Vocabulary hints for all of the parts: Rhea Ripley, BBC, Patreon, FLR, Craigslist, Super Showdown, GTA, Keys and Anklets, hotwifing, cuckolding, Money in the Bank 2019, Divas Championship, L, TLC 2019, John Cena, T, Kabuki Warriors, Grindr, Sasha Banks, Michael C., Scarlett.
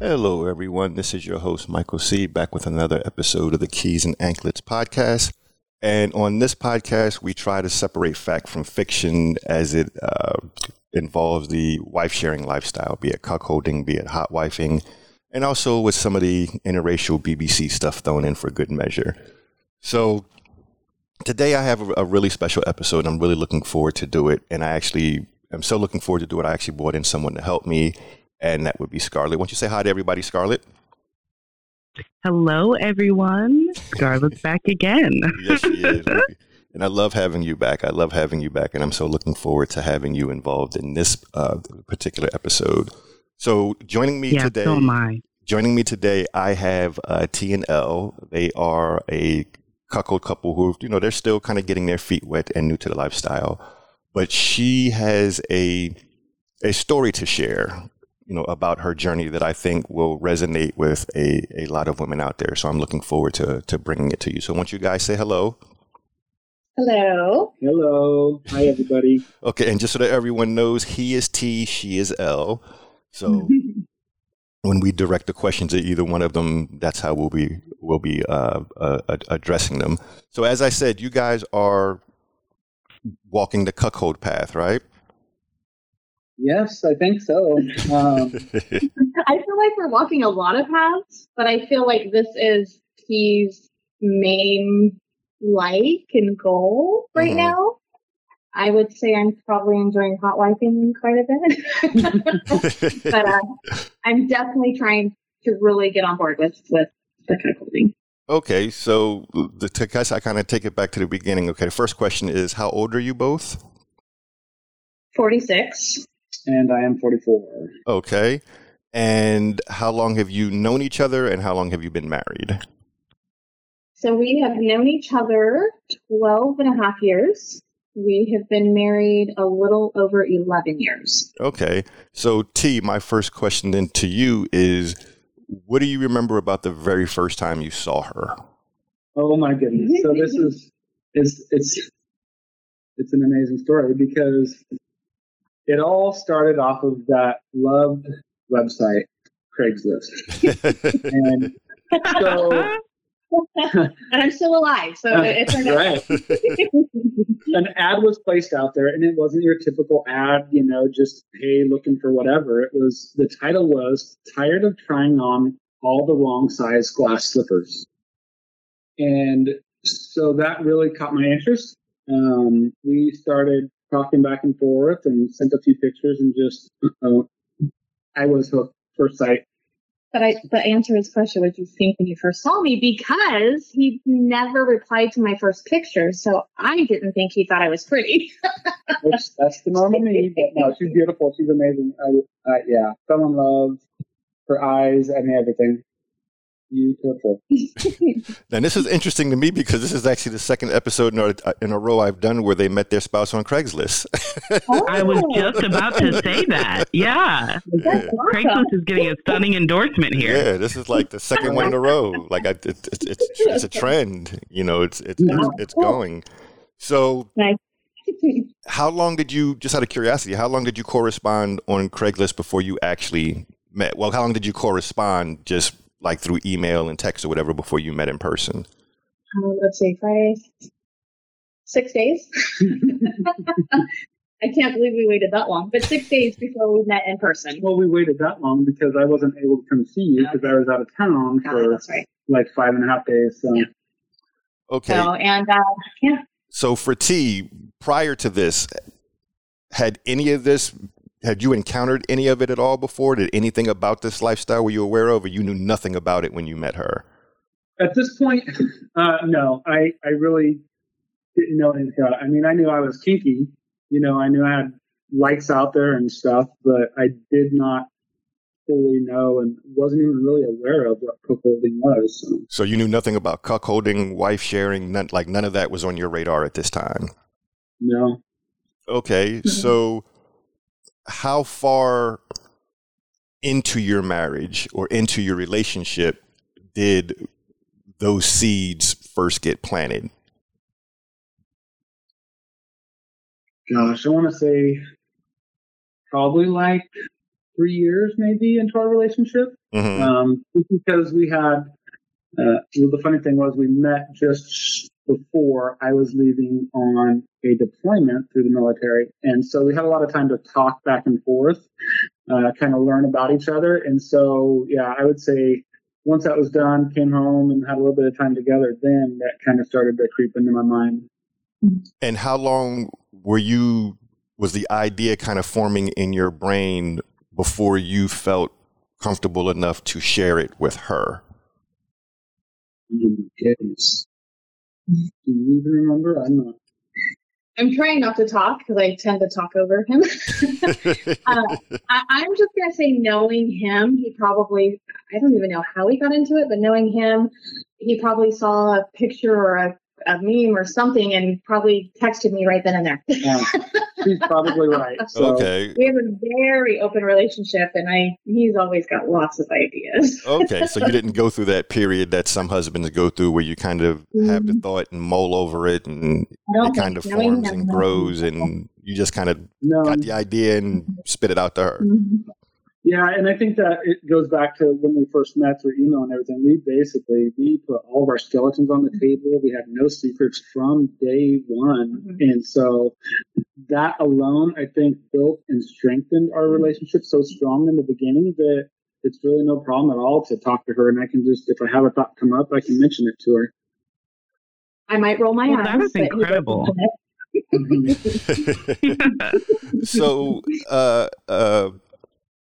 Hello, everyone. This is your host, Michael C., back with another episode of the Keys and Anklets podcast. And on this podcast, we try to separate fact from fiction as it involves the wife-sharing lifestyle, be it cuckolding, be it hot wifing, and also with some of the interracial BBC stuff thrown in for good measure. So today I have a really special episode. I'm really looking forward to do it. And I'm so looking forward to do it. I actually brought in someone to help me. And that would be Scarlett. Why don't you say hi to everybody, Scarlett? Hello, everyone. Scarlett's back again. Yes, she is. And I love having you back. And I'm so looking forward to having you involved in this particular episode. So joining me today, I have T and L. They are a cuckold couple who, you know, they're still kind of getting their feet wet and new to the lifestyle. But she has a story to share, you know, about her journey that I think will resonate with a lot of women out there. So I'm looking forward to bringing it to you. So why don't you guys say hello? Hello. Hello. Hi, everybody. Okay. And just so that everyone knows, he is T, she is L. So when we direct the questions at either one of them, that's how we'll be addressing them. So as I said, you guys are walking the cuckold path, right? Yes, I think so. I feel like we're walking a lot of paths, but I feel like this is T's main like and goal right now. I would say I'm probably enjoying hot wifing quite a bit, but I'm definitely trying to really get on board with the cuckolding. Okay, so I guess I kind of take it back to the beginning. Okay, the first question is, how old are you both? 46. And I am 44. Okay. And how long have you known each other, and how long have you been married? So we have known each other 12 and a half years. We have been married a little over 11 years. Okay. So, T, my first question then to you is, what do you remember about the very first time you saw her? Oh, my goodness. So this is it's an amazing story because it all started off of that loved website, Craigslist. And so, and I'm still alive, so it's right. An ad was placed out there, and it wasn't your typical ad, you know, just, hey, looking for whatever. It was, the title was, tired of trying on all the wrong size glass slippers. And so that really caught my interest. We started talking back and forth and sent a few pictures and just, I was hooked first sight. But answer his question, what did you think when you first saw me? Because he never replied to my first picture, so I didn't think he thought I was pretty. Which, that's the normal me, but no, she's beautiful. She's amazing. Yeah, fell in love, her eyes, I mean, everything. Beautiful. Now, this is interesting to me because this is actually the second episode in a row I've done where they met their spouse on Craigslist. Oh. I was just about to say that. Yeah. Craigslist is getting a stunning endorsement here. Yeah, this is like the second one in a row. Like, it's a trend. You know, it's going. So just out of curiosity, how long did you correspond on Craigslist before you actually met? Well, how long did you correspond just like through email and text or whatever before you met in person? Let's see, Friday, 6 days. I can't believe we waited that long, but 6 days before we met in person. Well, we waited that long because I wasn't able to come see you because I was out of town for 5.5 days. So. Yeah. Okay. So, and yeah. So for T, prior to this, had you encountered any of it at all before? Did anything about this lifestyle were you aware of, or you knew nothing about it when you met her? At this point, no. I really didn't know anything about it. I mean, I knew I was kinky. You know, I knew I had likes out there and stuff, but I did not fully know and wasn't even really aware of what cuckolding was. So you knew nothing about cuckolding, wife sharing, none of that was on your radar at this time? No. Okay, so how far into your marriage or into your relationship did those seeds first get planted? Gosh, I want to say probably 3 years maybe into our relationship. Mm-hmm. Because we had, the funny thing was we met just before I was leaving on a deployment through the military. And so we had a lot of time to talk back and forth, kind of learn about each other. And so, yeah, I would say once that was done, came home and had a little bit of time together, then that kind of started to creep into my mind. And how long was the idea kind of forming in your brain before you felt comfortable enough to share it with her? Goodness. Do you even remember? I'm not. I'm trying not to talk because I tend to talk over him. I'm just going to say, knowing him, I don't even know how he got into it, but knowing him, he probably saw a picture or a meme or something and probably texted me right then and there. Yeah, she's probably right. So. Okay. We have a very open relationship and he's always got lots of ideas. Okay. So you didn't go through that period that some husbands go through where you kind of have the thought and mull over it and it kind of forms and grows and you just kind of got the idea and spit it out to her. Mm-hmm. Yeah, and I think that it goes back to when we first met through email and everything. We put all of our skeletons on the table. We had no secrets from day one. Mm-hmm. And so that alone, I think, built and strengthened our relationship so strong in the beginning that it's really no problem at all to talk to her. And I can just, if I have a thought come up, I can mention it to her. I might roll my eyes. That was incredible. So,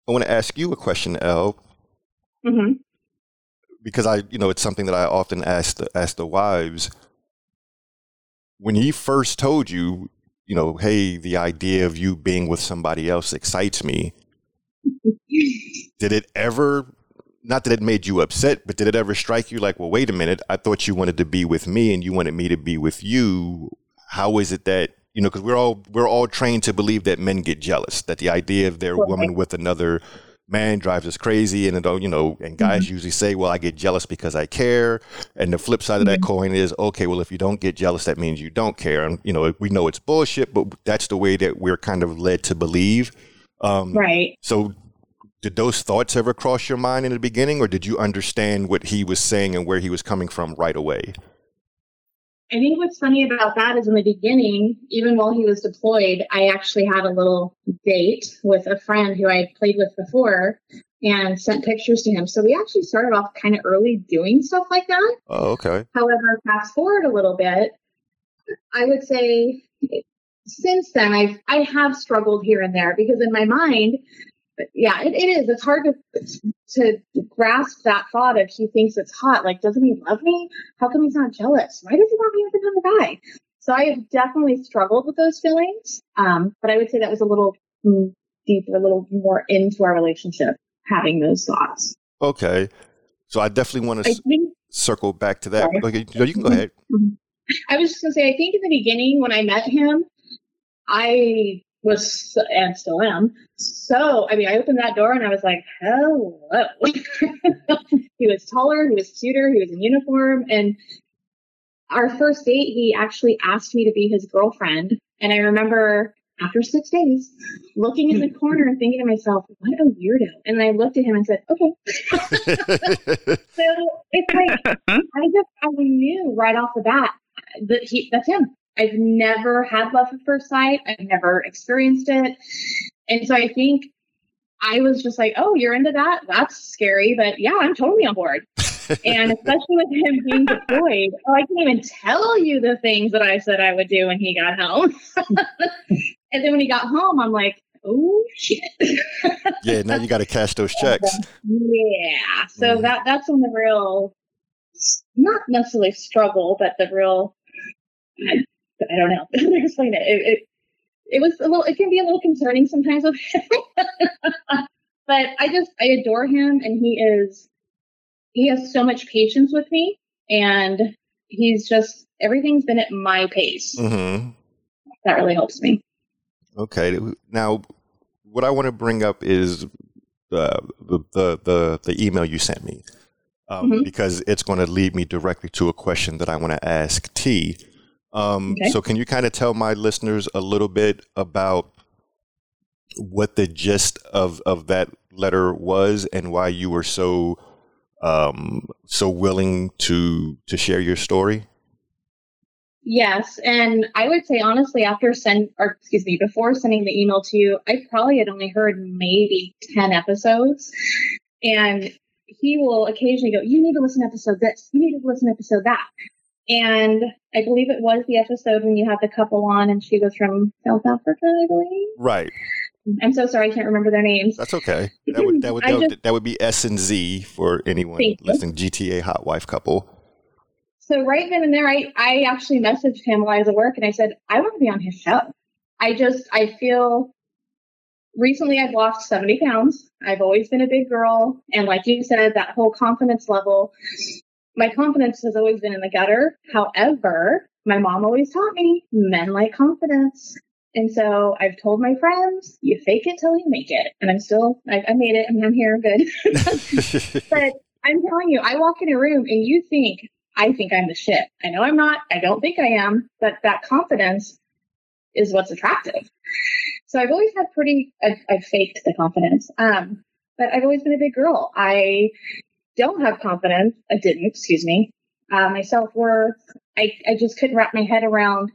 I want to ask you a question, Elle, mm-hmm. because it's something that I often ask the wives. When he first told you, hey, the idea of you being with somebody else excites me. Did it ever, not that it made you upset, but did it ever strike you like, well, wait a minute, I thought you wanted to be with me and you wanted me to be with you. How is it that? Because we're all trained to believe that men get jealous, that the idea of their woman with another man drives us crazy. And, and guys usually say, well, I get jealous because I care. And the flip side of that coin is, okay, well, if you don't get jealous, that means you don't care. And, we know it's bullshit, but that's the way that we're kind of led to believe. Right. So did those thoughts ever cross your mind in the beginning, or did you understand what he was saying and where he was coming from right away? I think what's funny about that is in the beginning, even while he was deployed, I actually had a little date with a friend who I had played with before and sent pictures to him. So we actually started off kind of early doing stuff like that. Oh, okay. However, fast forward a little bit, I would say since then, I have struggled here and there because in my mind, yeah, it is. It's hard to grasp that thought if he thinks it's hot. Like, doesn't he love me? How come he's not jealous? Why does he want me with another guy? So I have definitely struggled with those feelings. But I would say that was a little deeper, a little more into our relationship, having those thoughts. Okay. So I definitely want to circle back to that. Okay, you can go ahead. I was just going to say, I think in the beginning when I met him, I was and still am. So, I mean, I opened that door and I was like, hello. He was taller, he was cuter, he was in uniform. And our first date, he actually asked me to be his girlfriend. And I remember after 6 days looking in the corner and thinking to myself, what a weirdo. And I looked at him and said, okay. So it's like, I knew right off the bat that that's him. I've never had love at first sight. I've never experienced it. And so I think I was just like, oh, you're into that? That's scary. But yeah, I'm totally on board. And especially with him being deployed, I can't even tell you the things that I said I would do when he got home. And then when he got home, I'm like, oh, shit. Yeah, now you got to cash those checks. Yeah. So that's when the real, not necessarily struggle, but the real... I don't know how to explain it. It can be a little concerning sometimes, but But I adore him, and he has so much patience with me, and he's just, everything's been at my pace. Mm-hmm. That really helps me. Okay. Now, what I want to bring up is the email you sent me, mm-hmm. because it's going to lead me directly to a question that I want to ask T. Okay. So can you kind of tell my listeners a little bit about what the gist of that letter was and why you were so so willing to share your story? Yes. And I would say, honestly, before sending the email to you, I probably had only heard maybe 10 episodes, and he will occasionally go, you need to listen to episode this, you need to listen to episode that. And I believe it was the episode when you had the couple on, and she was from South Africa, I believe. Right. I'm so sorry, I can't remember their names. That's okay. That would be S and Z for anyone listening. GTA hot wife couple. So right then and there, I actually messaged him while I was at work, and I said, I want to be on his show. I feel, recently I've lost 70 pounds. I've always been a big girl. And like you said, that whole confidence level, my confidence has always been in the gutter. However, my mom always taught me men like confidence. And so I've told my friends, you fake it till you make it. And I'm still, I made it. I mean, I'm here. Good. But I'm telling you, I walk in a room and you think, I think I'm the shit. I know I'm not. I don't think I am. But that confidence is what's attractive. So I've always had I've faked the confidence. But I've always been a big girl. I don't have confidence. I didn't, excuse me. My self-worth. I just couldn't wrap my head around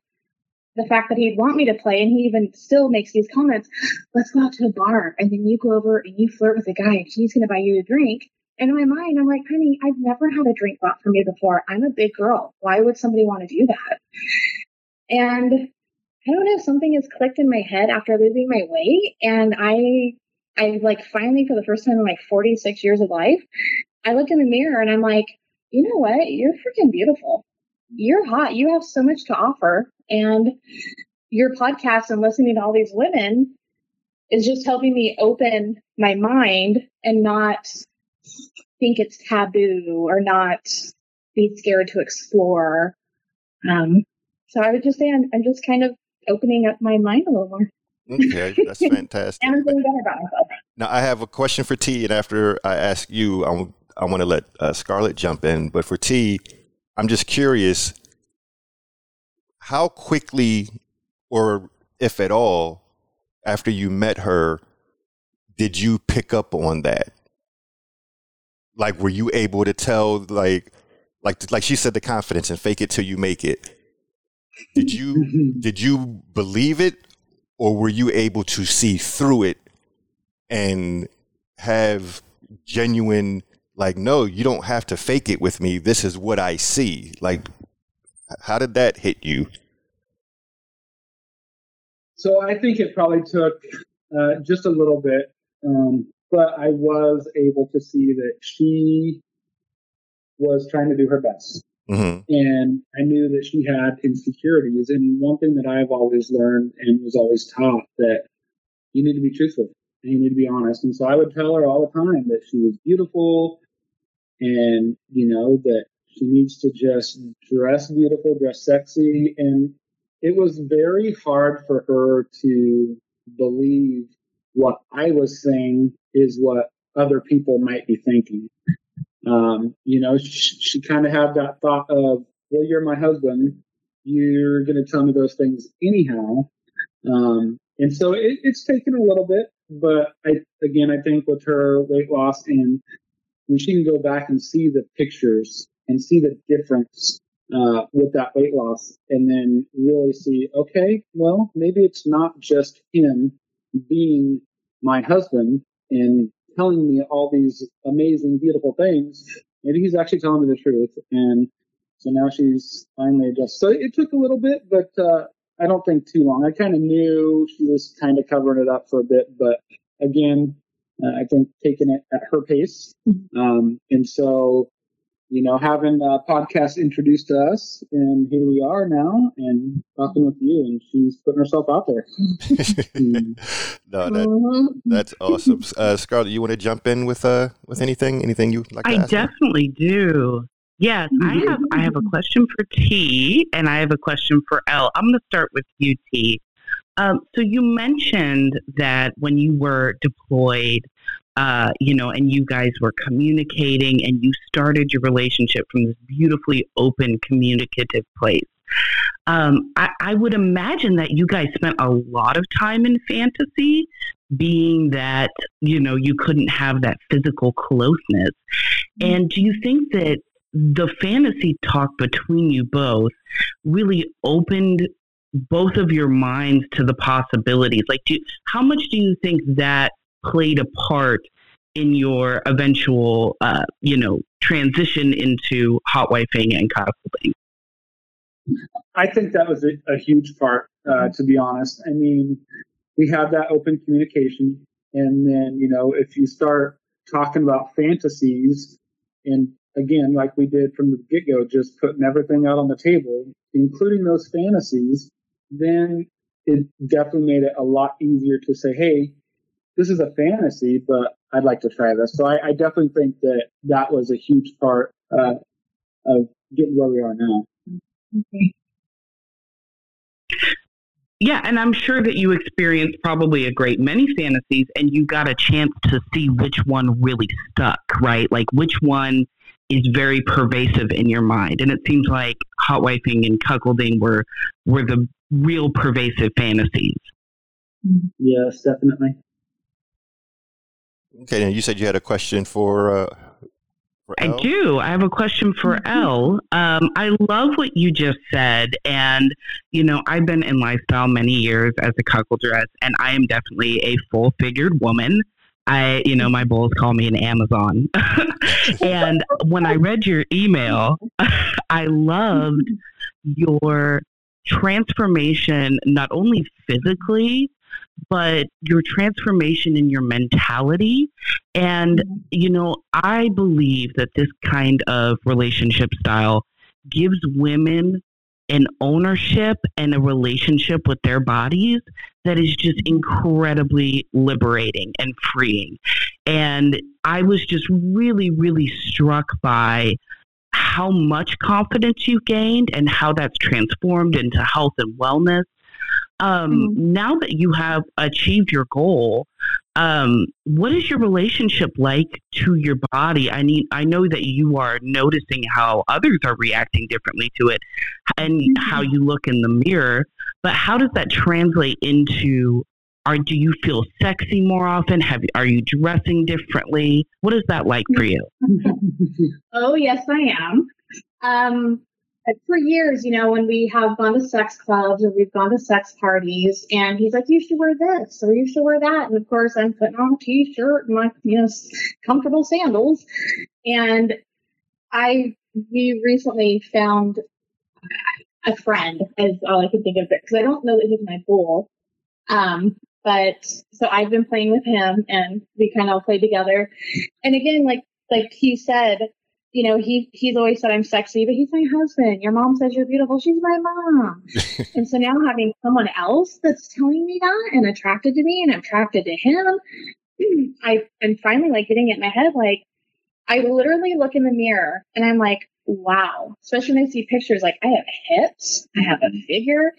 the fact that he'd want me to play. And he even still makes these comments. Let's go out to a bar. And then you go over and you flirt with a guy and he's going to buy you a drink. And in my mind, I'm like, honey, I've never had a drink bought for me before. I'm a big girl. Why would somebody want to do that? And I don't know, something has clicked in my head after losing my weight. And I like finally, for the first time in like 46 years of life, I look in the mirror and I'm like, you know what? You're freaking beautiful. You're hot. You have so much to offer. And your podcast and listening to all these women is just helping me open my mind and not think it's taboo or not be scared to explore. So I would just say I'm just kind of opening up my mind a little more. Okay, that's fantastic. And I'm feeling better about myself. Now I have a question for T, and after I ask you, I want to let Scarlett jump in. But for T, I'm just curious, how quickly, or if at all, after you met her, did you pick up on that? Like, were you able to tell, like she said, the confidence and fake it till you make it? Did you believe it, or were you able to see through it and have genuine, like, no, you don't have to fake it with me. This is what I see. Like, how did that hit you? So I think it probably took just a little bit. But I was able to see that she was trying to do her best. Mm-hmm. And I knew that she had insecurities. And one thing that I've always learned and was always taught, that you need to be truthful and you need to be honest. And so I would tell her all the time that she was beautiful and, you know, that she needs to just dress beautiful, dress sexy. And it was very hard for her to believe what I was saying is what other people might be thinking. You know, she kind of had that thought of, well, you're my husband. You're going to tell me those things anyhow. And so it's taken a little bit, but I think with her weight loss, and when she can go back and see the pictures and see the difference with that weight loss, and then really see, okay, well, maybe it's not just him being my husband and telling me all these amazing, beautiful things. Maybe he's actually telling me the truth. And so now she's finally adjusted. So it took a little bit, but I don't think too long. I kind of knew she was kind of covering it up for a bit, but again, I think taking it at her pace. And so you know, having a podcast introduced to us, and here we are now, and talking with you, and she's putting herself out there. No, that's awesome. Scarlett, you want to jump in with anything? Anything you like to ask? I definitely do. Yes, I have a question for T, and I have a question for L. I'm going to start with you, T. So you mentioned that when you were deployed, you know, and you guys were communicating and you started your relationship from this beautifully open, communicative place. I would imagine that you guys spent a lot of time in fantasy, being that, you know, you couldn't have that physical closeness. And do you think that the fantasy talk between you both really opened both of your minds to the possibilities? Like, how much do you think that played a part in your eventual, you know, transition into hot wifing and coupling? I think that was a huge part, to be honest. I mean, we have that open communication, and then, you know, if you start talking about fantasies, and again, like we did from the get-go, just putting everything out on the table, including those fantasies, then it definitely made it a lot easier to say, hey, this is a fantasy, but I'd like to try this. So I definitely think that was a huge part of getting where we are now. Okay. Yeah, and I'm sure that you experienced probably a great many fantasies, and you got a chance to see which one really stuck, right? Like, which one is very pervasive in your mind. And it seems like hot wifing and cuckolding were the real pervasive fantasies. Yes, definitely. Okay, now you said you had a question for L. I do. I have a question for L. I love what you just said. And, you know, I've been in lifestyle many years as a cuckoldress, and I am definitely a full-figured woman. You know, my bulls call me an Amazon. And when I read your email, I loved your transformation, not only physically, but your transformation in your mentality. And, you know, I believe that this kind of relationship style gives women an ownership and a relationship with their bodies that is just incredibly liberating and freeing. And I was just really, really struck by how much confidence you gained and how that's transformed into health and wellness. Now that you have achieved your goal, what is your relationship like to your body? I mean, I know that you are noticing how others are reacting differently to it and how you look in the mirror, but how does that translate into, do you feel sexy more often? Are you dressing differently? What is that like for you? Oh, yes, I am. For years, you know, when we have gone to sex clubs or we've gone to sex parties, and he's like, you should wear this or you should wear that. And of course, I'm putting on a t-shirt and my, you know, comfortable sandals. And we recently found a friend, is all I could think of it, because I don't know that he's my bull. But so I've been playing with him, and we kind of play together. And again, like he said, you know, he's always said I'm sexy, but he's my husband. Your mom says you're beautiful. She's my mom. And so now having someone else that's telling me that and attracted to me and attracted to him, I am finally like getting it in my head. Like, I literally look in the mirror and I'm like, wow. Especially when I see pictures, like I have hips, I have a figure.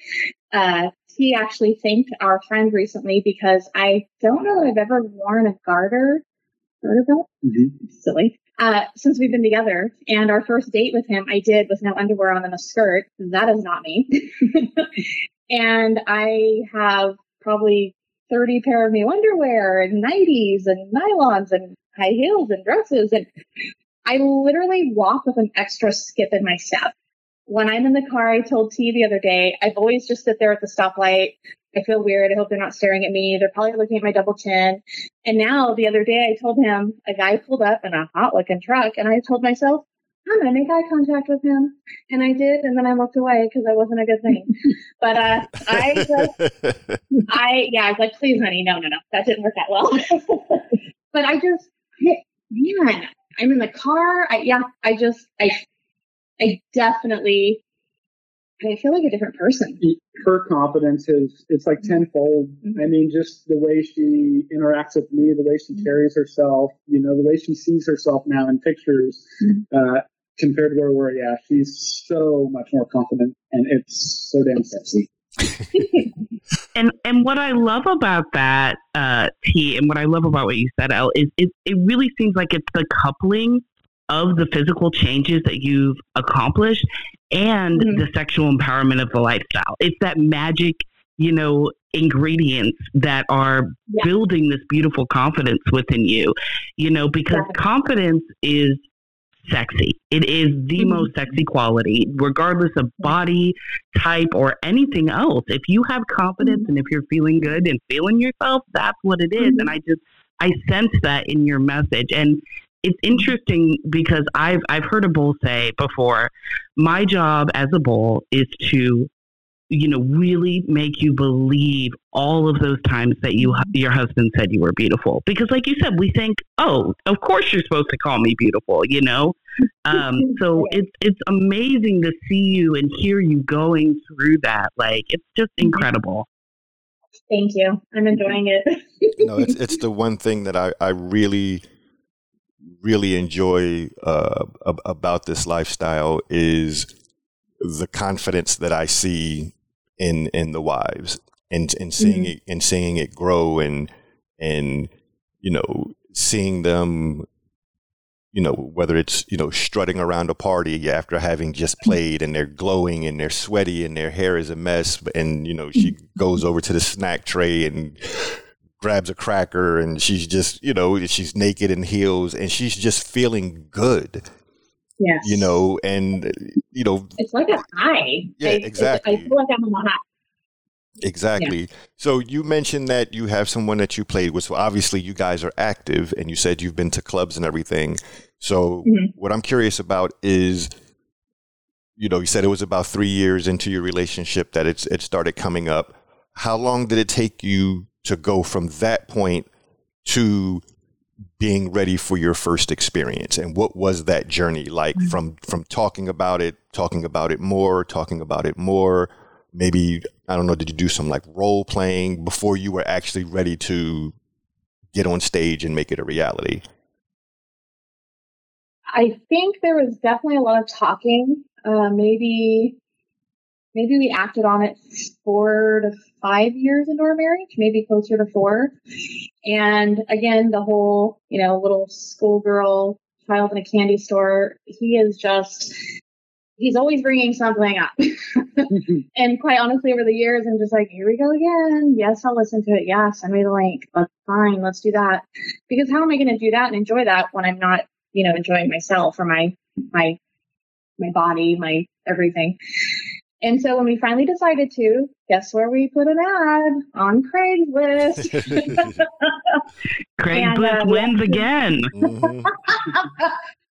He actually thanked our friend recently because I don't know that I've ever worn a garter belt. Mm-hmm. Silly. Since we've been together, and our first date with him, I did with no underwear on and a skirt. That is not me. And I have probably 30 pair of new underwear and 90s and nylons and high heels and dresses. And I literally walk with an extra skip in my step. When I'm in the car, I told T the other day, I've always just sit there at the stoplight. I feel weird. I hope they're not staring at me. They're probably looking at my double chin. And now the other day I told him a guy pulled up in a hot looking truck, and I told myself, I'm going to make eye contact with him. And I did. And then I walked away because I wasn't a good thing. But I was like, please, honey, no, that didn't work that well. But I just, man, I'm in the car. I definitely, I feel like a different person. Her confidence is, it's like tenfold. Mm-hmm. I mean, just the way she interacts with me, the way she carries herself, you know, the way she sees herself now in pictures, compared to where we were, she's so much more confident, and it's so damn sexy. And what I love about that, T, and what I love about what you said, Elle, is it really seems like it's the coupling of the physical changes that you've accomplished and the sexual empowerment of the lifestyle. It's that magic, you know, ingredients that are building this beautiful confidence within you, you know, because confidence is sexy. It is the most sexy quality, regardless of body type or anything else. If you have confidence and if you're feeling good and feeling yourself, that's what it is. And I sense that in your message. And it's interesting because I've heard a bull say before, my job as a bull is to, you know, really make you believe all of those times that your husband said you were beautiful. Because like you said, we think, oh, of course you're supposed to call me beautiful, you know? So it's amazing to see you and hear you going through that. Like, it's just incredible. Thank you. I'm enjoying it. No, it's the one thing that I really enjoy about this lifestyle is the confidence that I see in the wives and seeing it and seeing it grow and, you know, seeing them, you know, whether it's, you know, strutting around a party after having just played and they're glowing and they're sweaty and their hair is a mess. And, you know, she goes over to the snack tray and grabs a cracker and she's just, you know, she's naked in heels and she's just feeling good. Yes. You know, and, you know. It's like a high. Yeah, exactly. I feel like I'm on a high. Exactly. Yeah. So you mentioned that you have someone that you played with. So obviously you guys are active and you said you've been to clubs and everything. So what I'm curious about is, you know, you said it was about 3 years into your relationship that it started coming up. How long did it take you to go from that point to being ready for your first experience? And what was that journey like from talking about it more? Maybe, I don't know, did you do some like role playing before you were actually ready to get on stage and make it a reality? I think there was definitely a lot of talking. Maybe we acted on it 4 to 5 years into our marriage, maybe closer to 4. And again, the whole, you know, little schoolgirl child in a candy store, he's always bringing something up. And quite honestly, over the years, I'm just like, here we go again. Yes, I'll listen to it. Yeah, send me the link. That's fine. Let's do that. Because how am I going to do that and enjoy that when I'm not, you know, enjoying myself or my body, my everything? And so when we finally decided to, guess where we put an ad? On Craigslist. Craigslist wins again.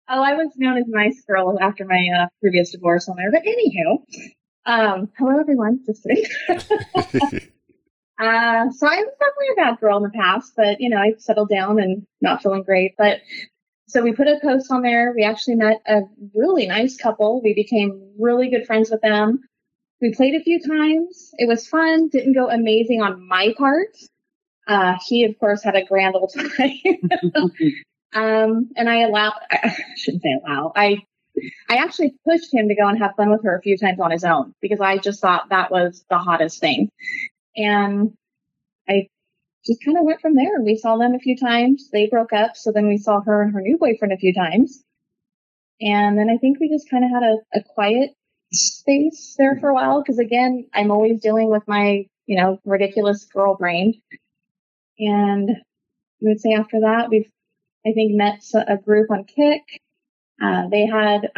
Oh, I was known as nice girl after my previous divorce on there. But anywho, hello, everyone. Just kidding. So I was definitely a bad girl in the past, but, you know, I settled down and not feeling great. But so we put a post on there. We actually met a really nice couple. We became really good friends with them. We played a few times. It was fun. Didn't go amazing on my part. He, of course, had a grand old time. And I actually pushed him to go and have fun with her a few times on his own because I just thought that was the hottest thing. And I just kind of went from there. We saw them a few times. They broke up. So then we saw her and her new boyfriend a few times. And then I think we just kind of had a quiet space there for a while. Because again, I'm always dealing with my, you know, ridiculous girl brain. And you would say after that, we've, I think, met a group on Kick. They had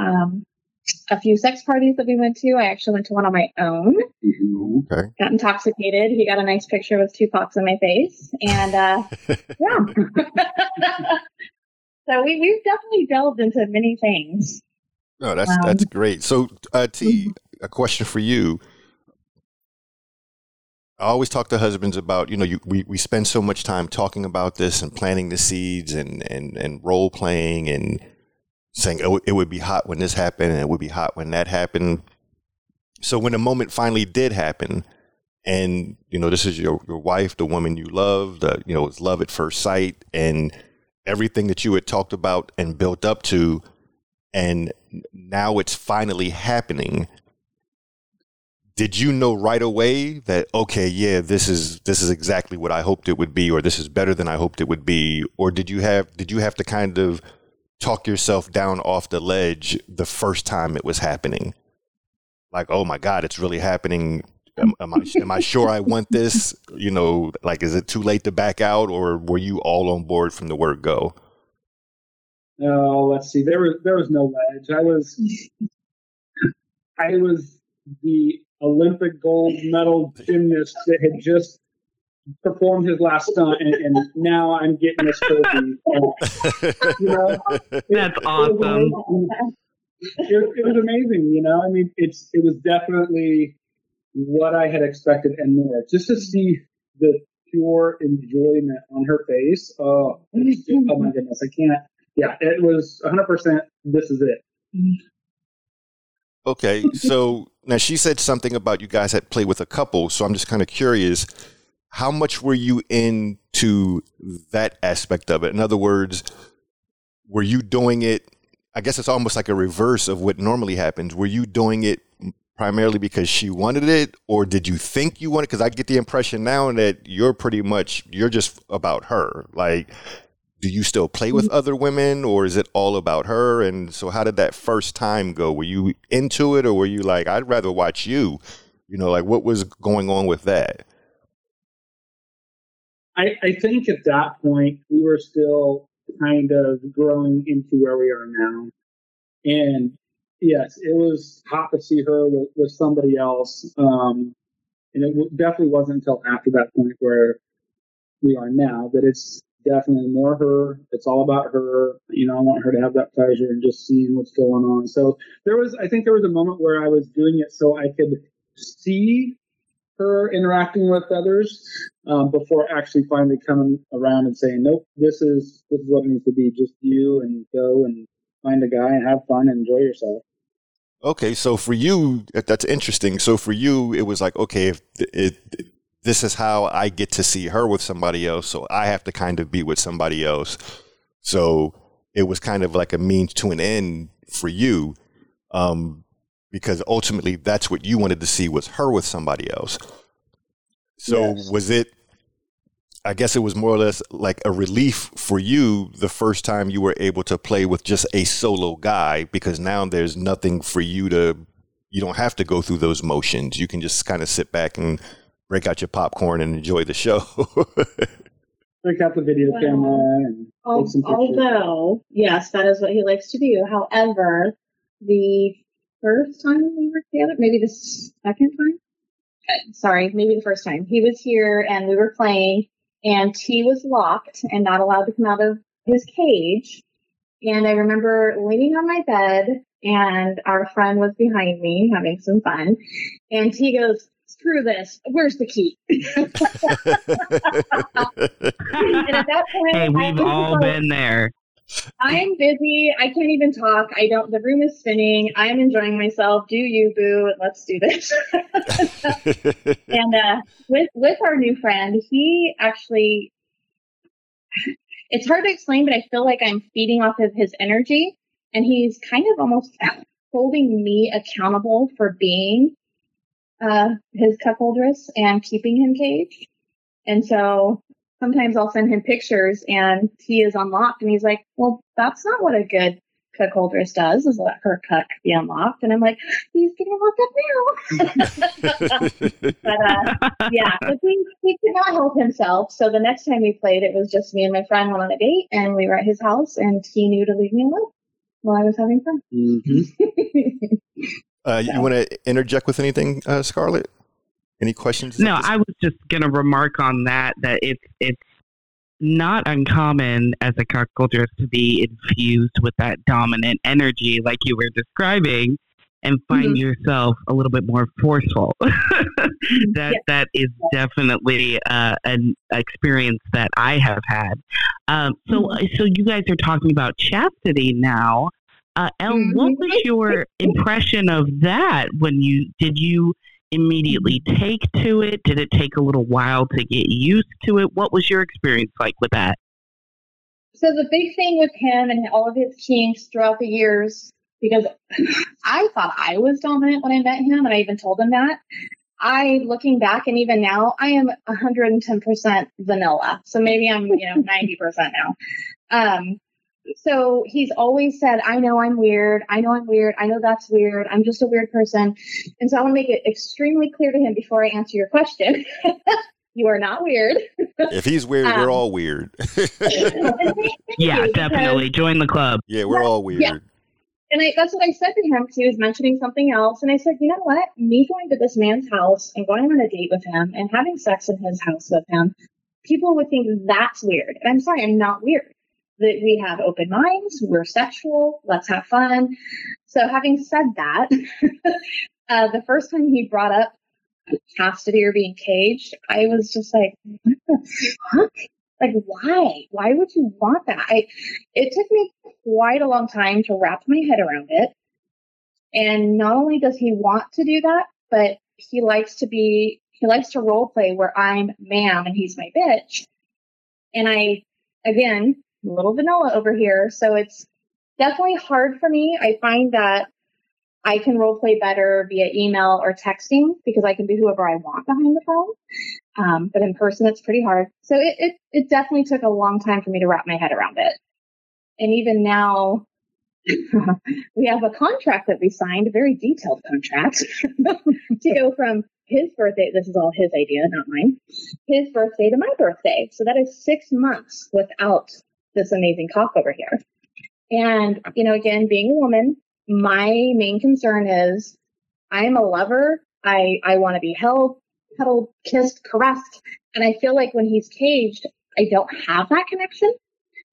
a few sex parties that we went to. I actually went to one on my own. Okay. Got intoxicated. He got a nice picture with two cocks in my face. And So we've definitely delved into many things. No, that's great. So T, a question for you. I always talk to husbands about, you know, we spend so much time talking about this and planting the seeds and role playing and saying it would be hot when this happened and it would be hot when that happened. So when the moment finally did happen, and, you know, this is your wife, the woman you love, you know, it's love at first sight and everything that you had talked about and built up to, and now it's finally happening. Did you know right away that, okay, yeah, this is exactly what I hoped it would be, or this is better than I hoped it would be? Or did you have to kind of talk yourself down off the ledge the first time it was happening? Like, oh my God, it's really happening. Am I sure I want this? You know, like, is it too late to back out, or were you all on board from the word go? No, let's see. There was no ledge. I was the Olympic gold medal gymnast that had just performed his last stunt, and now I'm getting this trophy. You know, that's awesome. It was amazing. You know, I mean, it was definitely what I had expected and more. Just to see the pure enjoyment on her face. Oh my goodness, I can't. Yeah, it was 100%. This is it. Okay, so now she said something about you guys had played with a couple. So I'm just kind of curious, how much were you into that aspect of it? In other words, were you doing it? I guess it's almost like a reverse of what normally happens. Were you doing it primarily because she wanted it, or did you think you wanted? Because I get the impression now that you're just about her. Like, do you still play with other women, or is it all about her? And so how did that first time go? Were you into it, or were you like, I'd rather watch you? You know, like, what was going on with that? I think at that point we were still kind of growing into where we are now. And yes, it was hot to see her with somebody else. And it definitely wasn't until after that point where we are now that it's definitely more her. It's all about her. You know, I want her to have that pleasure and just seeing what's going on. So I think there was a moment where I was doing it so I could see her interacting with others before actually finally coming around and saying, nope, this is what it needs to be. Just you and go and find a guy and have fun and enjoy yourself. Okay, so for you, that's interesting. So for you, it was like, okay, if this is how I get to see her with somebody else, so I have to kind of be with somebody else. So it was kind of like a means to an end for you, because ultimately that's what you wanted to see, was her with somebody else. So yes. Was it, I guess it was more or less like a relief for you the first time you were able to play with just a solo guy, because now there's nothing for you to, you don't have to go through those motions. You can just kind of sit back and break out your popcorn and enjoy the show. Break out the video camera and take some pictures. Although, yes, that is what he likes to do. However, the first time we were together, maybe the second time? Sorry, maybe the first time. He was here and we were playing, and he was locked and not allowed to come out of his cage. And I remember leaning on my bed, and our friend was behind me having some fun. And he goes, screw this, where's the key? And at that point, hey, we've all been there. I'm busy. I can't even talk. The room is spinning. I'm enjoying myself. Do you, boo? Let's do this. And with our new friend, he actually, it's hard to explain, but I feel like I'm feeding off of his energy, and he's kind of almost holding me accountable for being his cuckoldress and keeping him caged. And so sometimes I'll send him pictures and he is unlocked, and he's like, well, that's not what a good cuckoldress does, is let her cuck be unlocked. And I'm like, he's getting locked up now. But yeah, but he could not help himself. So the next time we played, it was just me and my friend went on a date, and we were at his house, and he knew to leave me alone while I was having fun. Mm-hmm. You want to interject with anything, Scarlett? Any questions? No, I was just going to remark on that it's not uncommon as a cuckoldress to be infused with that dominant energy like you were describing, and find yourself a little bit more forceful. That is definitely an experience that I have had. So you guys are talking about chastity now. Ellen, what was your impression of that? When did you immediately take to it? Did it take a little while to get used to it? What was your experience like with that? So the big thing with him and all of his kinks throughout the years, because I thought I was dominant when I met him, and I even told him that. Looking back and even now, I am 110% vanilla. So maybe I'm, 90% now. So he's always said, I know I'm weird. I know that's weird. I'm just a weird person. And so I want to make it extremely clear to him before I answer your question. You are not weird. If he's weird, we're all weird. Yeah, definitely. Join the club. Yeah, we're all weird. Yeah. And that's what I said to him, because he was mentioning something else. And I said, you know what? Me going to this man's house and going on a date with him and having sex in his house with him, people would think that's weird. And I'm sorry, I'm not weird. That we have open minds, we're sexual, let's have fun. So having said that, the first time he brought up chastity or being caged, I was just like, what the fuck? Like, why? Why would you want that? It took me quite a long time to wrap my head around it. And not only does he want to do that, but he likes to role play where I'm ma'am and he's my bitch. And again, a little vanilla over here. So it's definitely hard for me. I find that I can role play better via email or texting because I can be whoever I want behind the phone. But in person, it's pretty hard. So it definitely took a long time for me to wrap my head around it. And even now, we have a contract that we signed, a very detailed contract, to go from his birthday — this is all his idea, not mine — his birthday to my birthday. So that is 6 months without this amazing cock over here. And, again, being a woman, my main concern is I'm a lover. I want to be held, cuddled, kissed, caressed. And I feel like when he's caged, I don't have that connection.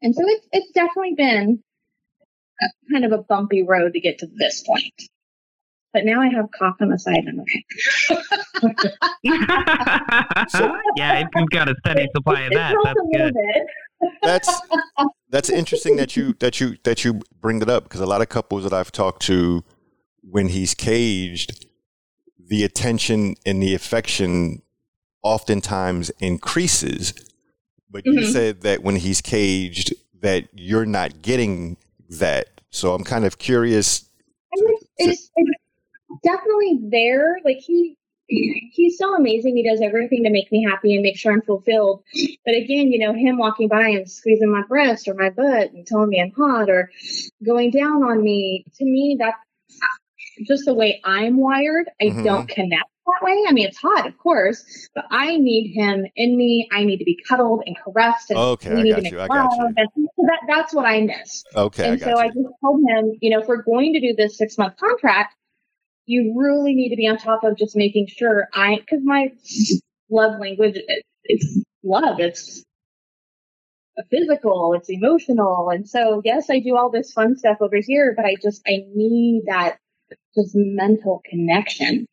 And so it's definitely been kind of a bumpy road to get to this point. But now I have cock on the side and I'm okay. So, yeah, you've got a steady supply of that. That's good. That's interesting that you bring it up, because a lot of couples that I've talked to, when he's caged, the attention and the affection oftentimes increases. But you said that when he's caged, that you're not getting that. So I'm kind of curious. It's definitely there. Like he's so amazing. He does everything to make me happy and make sure I'm fulfilled. But again, him walking by and squeezing my breast or my butt and telling me I'm hot or going down on me, to me, that's just the way I'm wired. I don't connect that way. I mean, it's hot, of course, but I need him in me. I need to be cuddled and caressed. And I got you. So that's what I miss. Okay. And I just told him, if we're going to do this 6 month contract, you really need to be on top of just making sure because my love language, it's love. It's physical, it's emotional. And so, yes, I do all this fun stuff over here, but I need that just mental connection.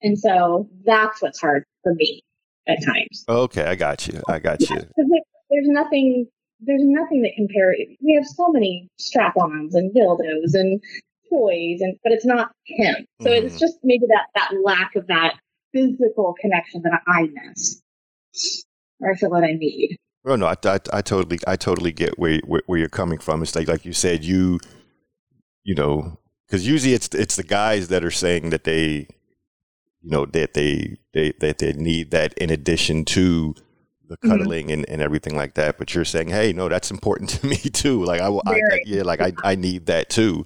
And so that's what's hard for me at times. Okay. I got you. There's nothing that compares. We have so many strap-ons and dildos and toys, but it's not him. So it's just maybe that lack of that physical connection that I miss, or I feel that I need. Well, no, I totally get where you're coming from. It's like you said, because usually it's the guys that are saying that they need that in addition to the cuddling and everything like that. But you're saying, hey, no, that's important to me too. Like I need that too.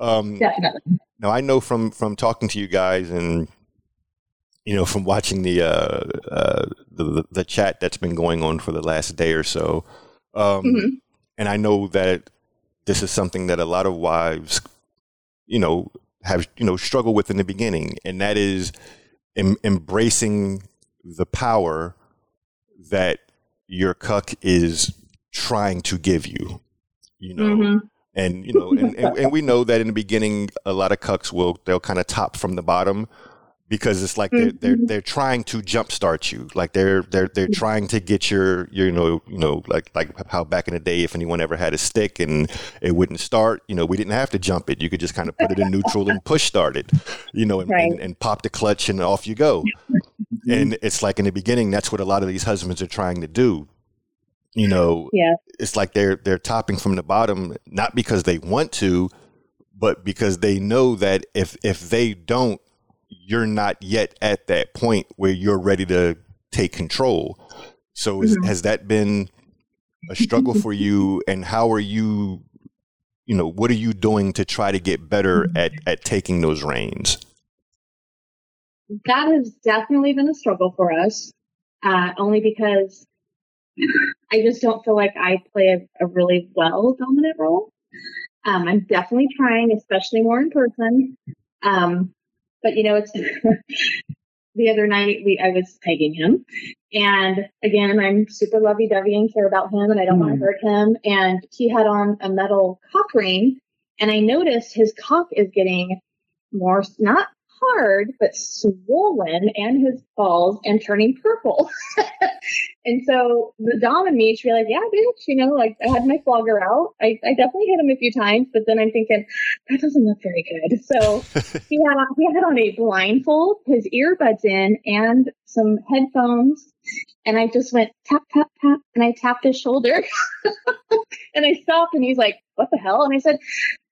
Definitely. Now I know from talking to you guys and from watching the chat that's been going on for the last day or so, and I know that this is something that a lot of wives have struggle with in the beginning, and that is embracing the power that your cuck is trying to give you. And, and we know that in the beginning, a lot of cucks they'll kind of top from the bottom, because it's like they're trying to jumpstart you. Like they're trying to get your you know like how back in the day, if anyone ever had a stick and it wouldn't start, you know, we didn't have to jump it. You could just kind of put it in neutral and push start it, you know, and pop the clutch and off you go. And it's like in the beginning, that's what a lot of these husbands are trying to do. You know, it's like they're topping from the bottom, not because they want to, but because they know that if they don't, you're not yet at that point where you're ready to take control. So has that been a struggle for you? And how are you, you know, what are you doing to try to get better at taking those reins? That has definitely been a struggle for us, only because I just don't feel like I play a really well dominant role. I'm definitely trying, especially more in person. But, you know, it's the other night I was pegging him. And again, I'm super lovey-dovey and care about him, and I don't want to hurt him. And he had on a metal cock ring, and I noticed his cock is getting more, not hard, but swollen, and his balls, and turning purple. And so the dom in me, she'd be like, yeah, bitch, you know, like I had my flogger out. I definitely hit him a few times, but then I'm thinking, that doesn't look very good. So he had on a blindfold, his earbuds in, and some headphones. And I just went tap, tap, tap. And I tapped his shoulder. And I stopped, and he's like, what the hell? And I said,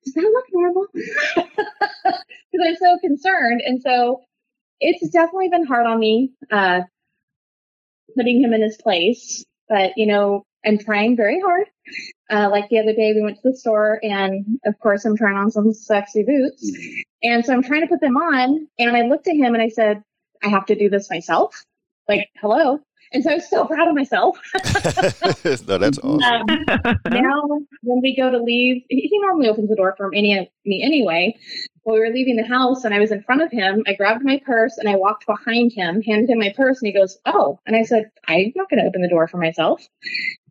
does that look normal? Because I'm so concerned. And so it's definitely been hard on me, putting him in his place. But, you know, I'm trying very hard. Like the other day, we went to the store, and of course, I'm trying on some sexy boots. And so I'm trying to put them on. And I looked at him and I said, I have to do this myself. Like, hello. And so I was so proud of myself. No, that's awesome. Now, when we go to leave, he normally opens the door for me anyway. When we were leaving the house and I was in front of him, I grabbed my purse and I walked behind him, handed him my purse, and he goes, oh. And I said, I'm not going to open the door for myself.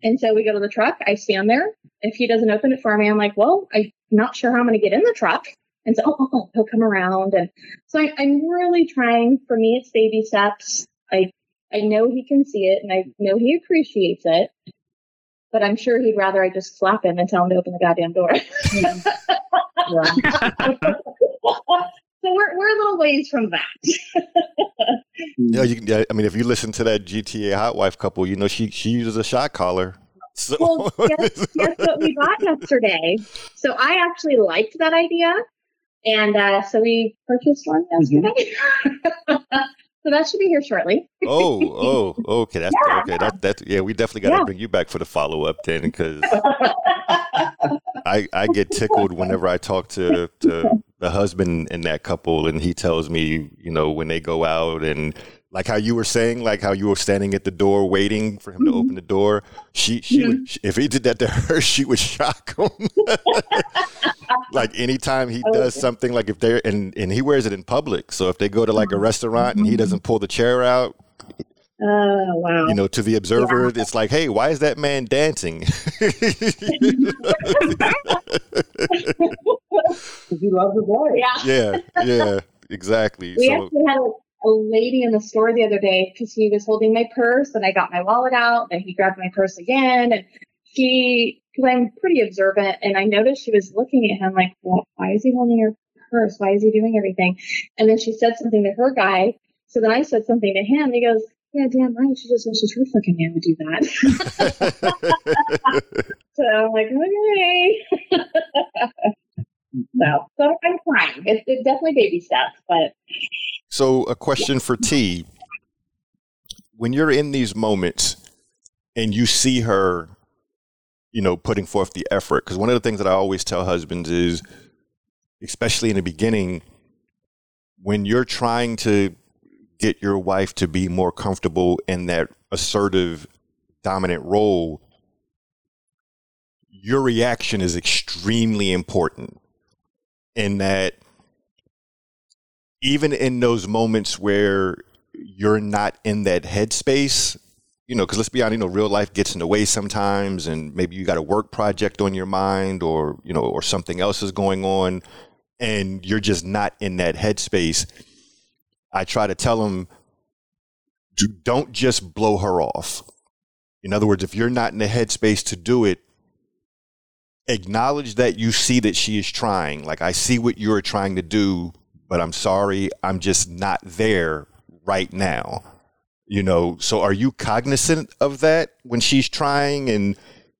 And so we go to the truck. I stand there. If he doesn't open it for me, I'm like, well, I'm not sure how I'm going to get in the truck. And so, oh, he'll come around. And so I'm really trying. For me, it's baby steps. I know he can see it, and I know he appreciates it, but I'm sure he'd rather I just slap him and tell him to open the goddamn door. So we're a little ways from that. No, I mean, if you listen to that GTA hot wife couple, you know, she uses a shot collar. So. Well, guess what we bought yesterday. So I actually liked that idea, and so we purchased one yesterday. Mm-hmm. So that should be here shortly. Oh, okay. That's okay. That's yeah. We definitely got to bring you back for the follow up then, because I get tickled whenever I talk to the husband in that couple, and he tells me, you know, when they go out and like how you were saying, like how you were standing at the door waiting for him to open the door. She would, if he did that to her, she would shock him. Like anytime he does something, like if they're and he wears it in public. So if they go to like a restaurant and he doesn't pull the chair out, wow. You know, to the observer, it's like, hey, why is that man dancing? Because he loves the boy. Yeah, exactly. We actually had a lady in the store the other day, because he was holding my purse and I got my wallet out and he grabbed my purse again. And because I'm pretty observant, and I noticed she was looking at him like, well, why is he holding her purse? Why is he doing everything? And then she said something to her guy. So then I said something to him. He goes, yeah, damn right. She just wishes her fucking man would do that. So I'm like, okay. So I'm trying. It's definitely baby steps, but. So a question for T. When you're in these moments and you see her, you know, putting forth the effort, because one of the things that I always tell husbands is, especially in the beginning, when you're trying to get your wife to be more comfortable in that assertive, dominant role, your reaction is extremely important in that. Even in those moments where you're not in that headspace, you know, because let's be honest, you know, real life gets in the way sometimes, and maybe you got a work project on your mind, or, you know, or something else is going on, and you're just not in that headspace. I try to tell them, don't just blow her off. In other words, if you're not in the headspace to do it, acknowledge that you see that she is trying. Like, I see what you're trying to do, but I'm sorry, I'm just not there right now. You know, so are you cognizant of that when she's trying? And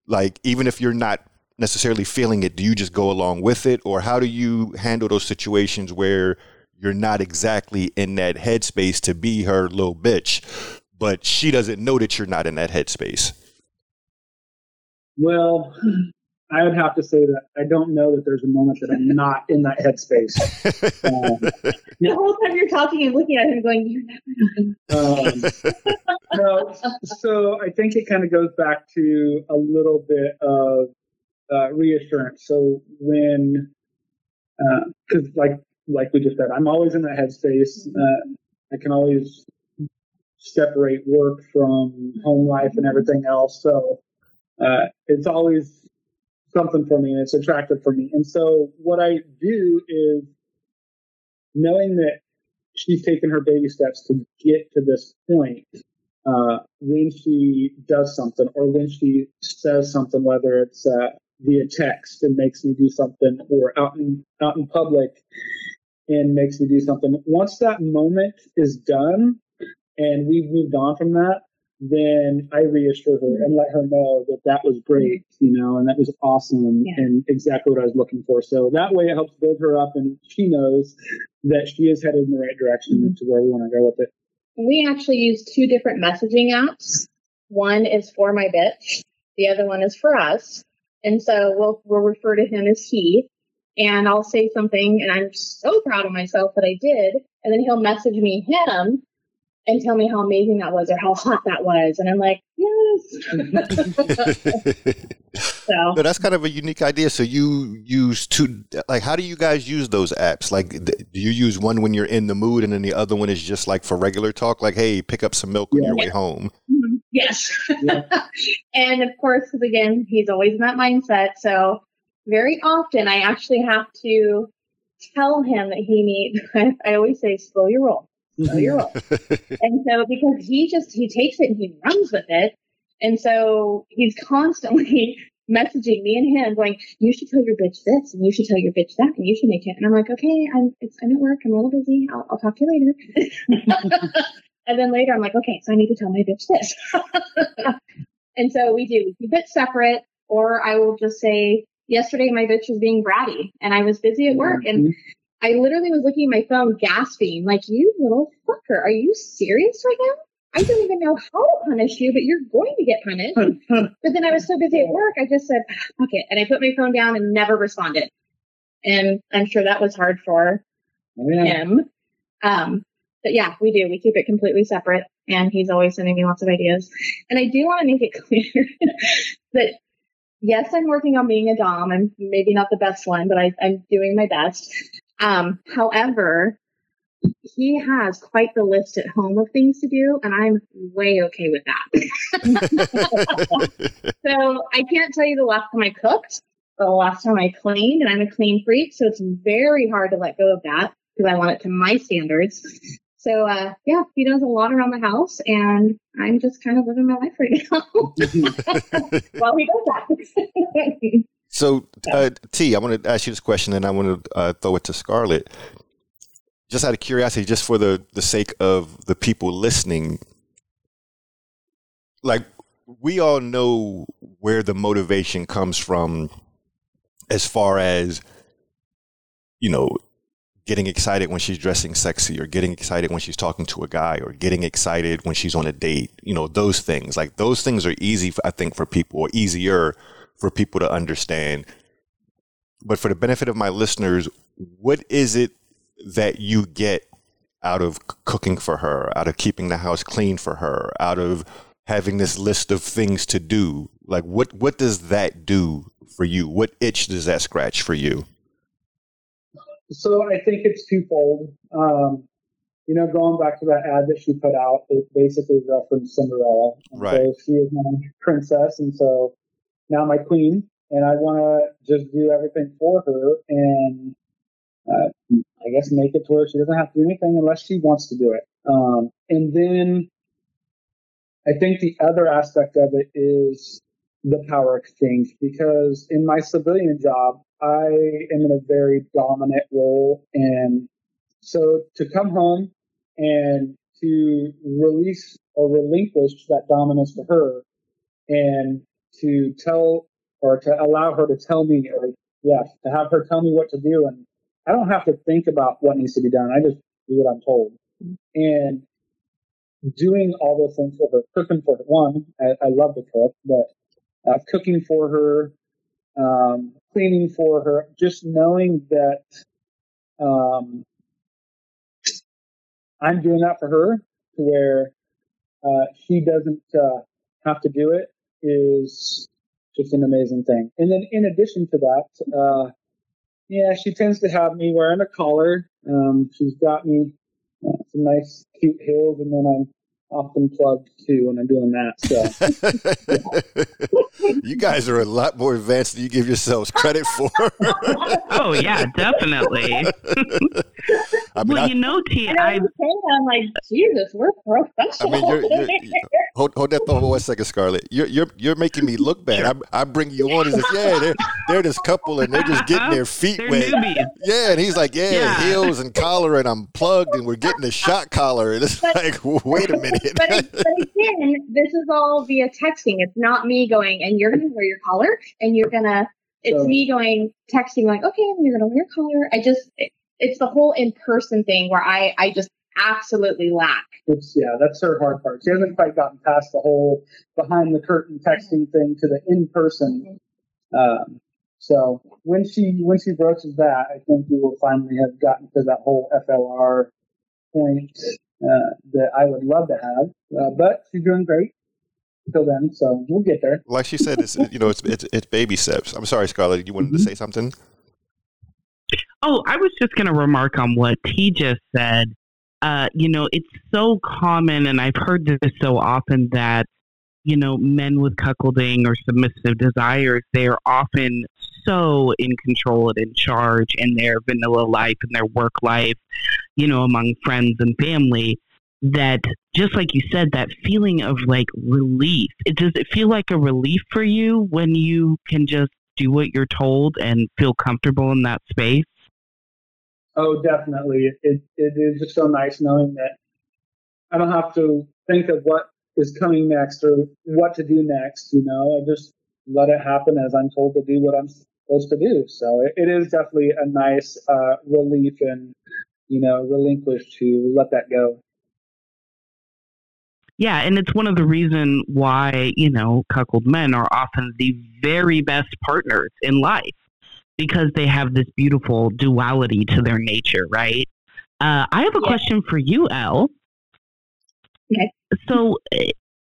like, even if you're not necessarily feeling it, do you just go along with it? Or how do you handle those situations where you're not exactly in that headspace to be her little bitch, but she doesn't know that you're not in that headspace? Well, I would have to say that I don't know that there's a moment that I'm not in that headspace. The whole time you're talking and looking at him going, you're never. No, so I think it kind of goes back to a little bit of reassurance. So when, because like we just said, I'm always in that headspace. I can always separate work from home life and everything else. So it's always something for me, and it's attractive for me. And so what I do is, knowing that she's taken her baby steps to get to this point, when she does something or when she says something, whether it's via text and makes me do something, or out in public and makes me do something, once that moment is done and we've moved on from that, then I reassure her and let her know that that was great, you know, and that was awesome, yeah, and exactly what I was looking for. So that way it helps build her up, and she knows that she is headed in the right direction, mm-hmm, to where we want to go with it. We actually use two different messaging apps. One is for my bitch. The other one is for us. And so we'll refer to him as he, and I'll say something and I'm so proud of myself that I did. And then he'll message me him and tell me how amazing that was or how hot that was. And I'm like, yes. So that's kind of a unique idea. So you use two, like, how do you guys use those apps? Like, do you use one when you're in the mood and then the other one is just like for regular talk? Like, hey, pick up some milk on your way home. Mm-hmm. Yes. Yeah. And of course, again, he's always in that mindset. So very often I actually have to tell him that he needs, I always say, slow your roll. So you're old. And so because he takes it and he runs with it. And so he's constantly messaging me and him going, you should tell your bitch this and you should tell your bitch that and you should make it. And I'm like, okay, I'm at work. I'm a little busy. I'll talk to you later. And then later I'm like, okay, so I need to tell my bitch this. And so we do. We keep it separate. Or I will just say, yesterday my bitch was being bratty and I was busy at work. Mm-hmm. And I literally was looking at my phone gasping, like, you little fucker, are you serious right now? I don't even know how to punish you, but you're going to get punished. But then I was so busy at work, I just said, fuck it. And I put my phone down and never responded. And I'm sure that was hard for him. But yeah, we do. We keep it completely separate. And he's always sending me lots of ideas. And I do want to make it clear that, yes, I'm working on being a dom. I'm maybe not the best one, but I'm doing my best. However, he has quite the list at home of things to do, and I'm way okay with that. So I can't tell you the last time I cooked, the last time I cleaned, and I'm a clean freak, so it's very hard to let go of that because I want it to my standards. So, yeah, he does a lot around the house, and I'm just kind of living my life right now while he does that. So, T, I want to ask you this question, and I want to throw it to Scarlett. Just out of curiosity, just for the sake of the people listening, like, we all know where the motivation comes from as far as, you know, getting excited when she's dressing sexy, or getting excited when she's talking to a guy, or getting excited when she's on a date. You know, those things. Like, those things are easy, I think, for people, or easier for people to understand. But for the benefit of my listeners, what is it that you get out of cooking for her, out of keeping the house clean for her, out of having this list of things to do? Like, what does that do for you? What itch does that scratch for you? So I think it's twofold. You know, going back to that ad that she put out, it basically referenced Cinderella. Right. So she is my princess, and so now my queen, and I want to just do everything for her. And I guess make it to where she doesn't have to do anything unless she wants to do it. And then I think the other aspect of it is the power exchange, because in my civilian job, I am in a very dominant role. And so to come home and to release or relinquish that dominance to her and to tell or to allow her to tell me, or to have her tell me what to do. And I don't have to think about what needs to be done. I just do what I'm told. And doing all those things for her, cooking for her. One, I love to cook, but cooking for her, cleaning for her, just knowing that I'm doing that for her to where she doesn't have to do it is just an amazing thing. And then in addition to that, she tends to have me wearing a collar. She's got me some nice, cute heels, and then I'm often plugged too when I'm doing that. So you guys are a lot more advanced than you give yourselves credit for. Oh yeah, definitely. I mean, T, I'm like, Jesus, we're professional. I mean, hold that thought for 1 second, Scarlett. You're making me look bad. I bring you on and says, they're this couple and they're just getting their feet wet. Newbies. Yeah, and he's like, heels and collar, and I'm plugged, and we're getting a shot collar, and it's wait a minute. But again, this is all via texting. It's not me going, and you're going to wear your collar, and you're going to, me going, texting, like, okay, and you're going to wear your collar. It's the whole in-person thing where I just absolutely lack. That's her hard part. She hasn't quite gotten past the whole behind-the-curtain texting thing to the in-person. So when she broaches that, I think we will finally have gotten to that whole FLR point that I would love to have, but she's doing great until then, so we'll get there. Like she said, it's baby steps. I'm sorry, Scarlett, you wanted to say something? Oh, I was just going to remark on what T just said. It's so common, and I've heard this so often, that, men with cuckolding or submissive desires, they are often so in control and in charge in their vanilla life and their work life, among friends and family, that just like you said, that feeling of like relief, does it feel like a relief for you when you can just do what you're told and feel comfortable in that space? Oh, definitely. It is just so nice knowing that I don't have to think of what is coming next or what to do next. I just let it happen as I'm told to do what I'm supposed to do. So it is definitely a nice relief and, relinquish to let that go. Yeah, and it's one of the reasons why, cuckold men are often the very best partners in life, because they have this beautiful duality to their nature, right? I have a question for you, Elle. Okay. So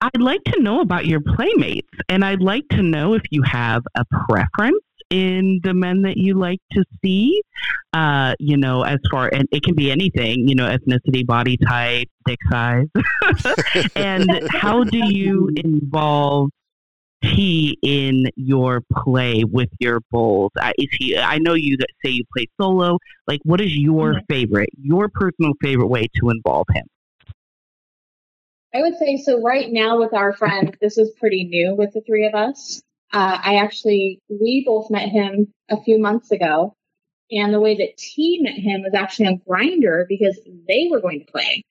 I'd like to know about your playmates, and I'd like to know if you have a preference in the men that you like to see, as far, and it can be anything, ethnicity, body type, dick size. And how do you involve T in your play with your bulls? Is he? I know you say you play solo. Like, what is your favorite, your personal favorite way to involve him? I would say, so right now with our friends, this is pretty new with the three of us. We both met him a few months ago, and the way that T met him was actually on Grindr because they were going to play.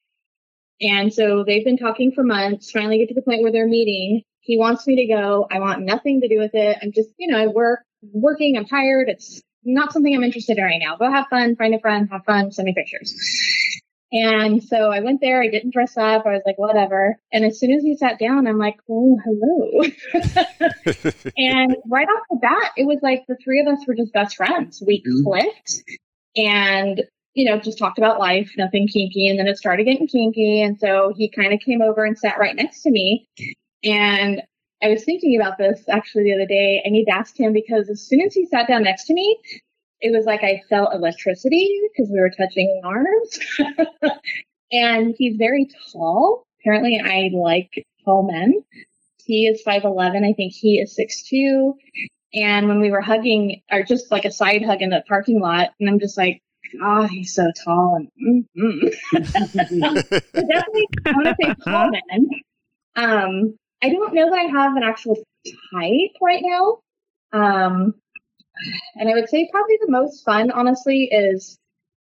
And so they've been talking for months, finally get to the point where they're meeting. He wants me to go. I want nothing to do with it. I'm just, I working. I'm tired. It's not something I'm interested in right now. Go have fun, find a friend, have fun, send me pictures. And so I went there. I didn't dress up. I was like, whatever. And as soon as he sat down, I'm like, oh, hello. And right off the bat, it was like the three of us were just best friends. We clicked and, just talked about life, nothing kinky. And then it started getting kinky. And so he kind of came over and sat right next to me. And I was thinking about this actually the other day. I need to ask him, because as soon as he sat down next to me, it was like I felt electricity because we were touching arms. And he's very tall. Apparently, I like tall men. He is 5'11". I think he is 6'2". And when we were hugging, or just like a side hug in the parking lot, and I'm just like, God, he's so tall. And definitely, I want to say tall men. I don't know that I have an actual type right now. And I would say probably the most fun, honestly, is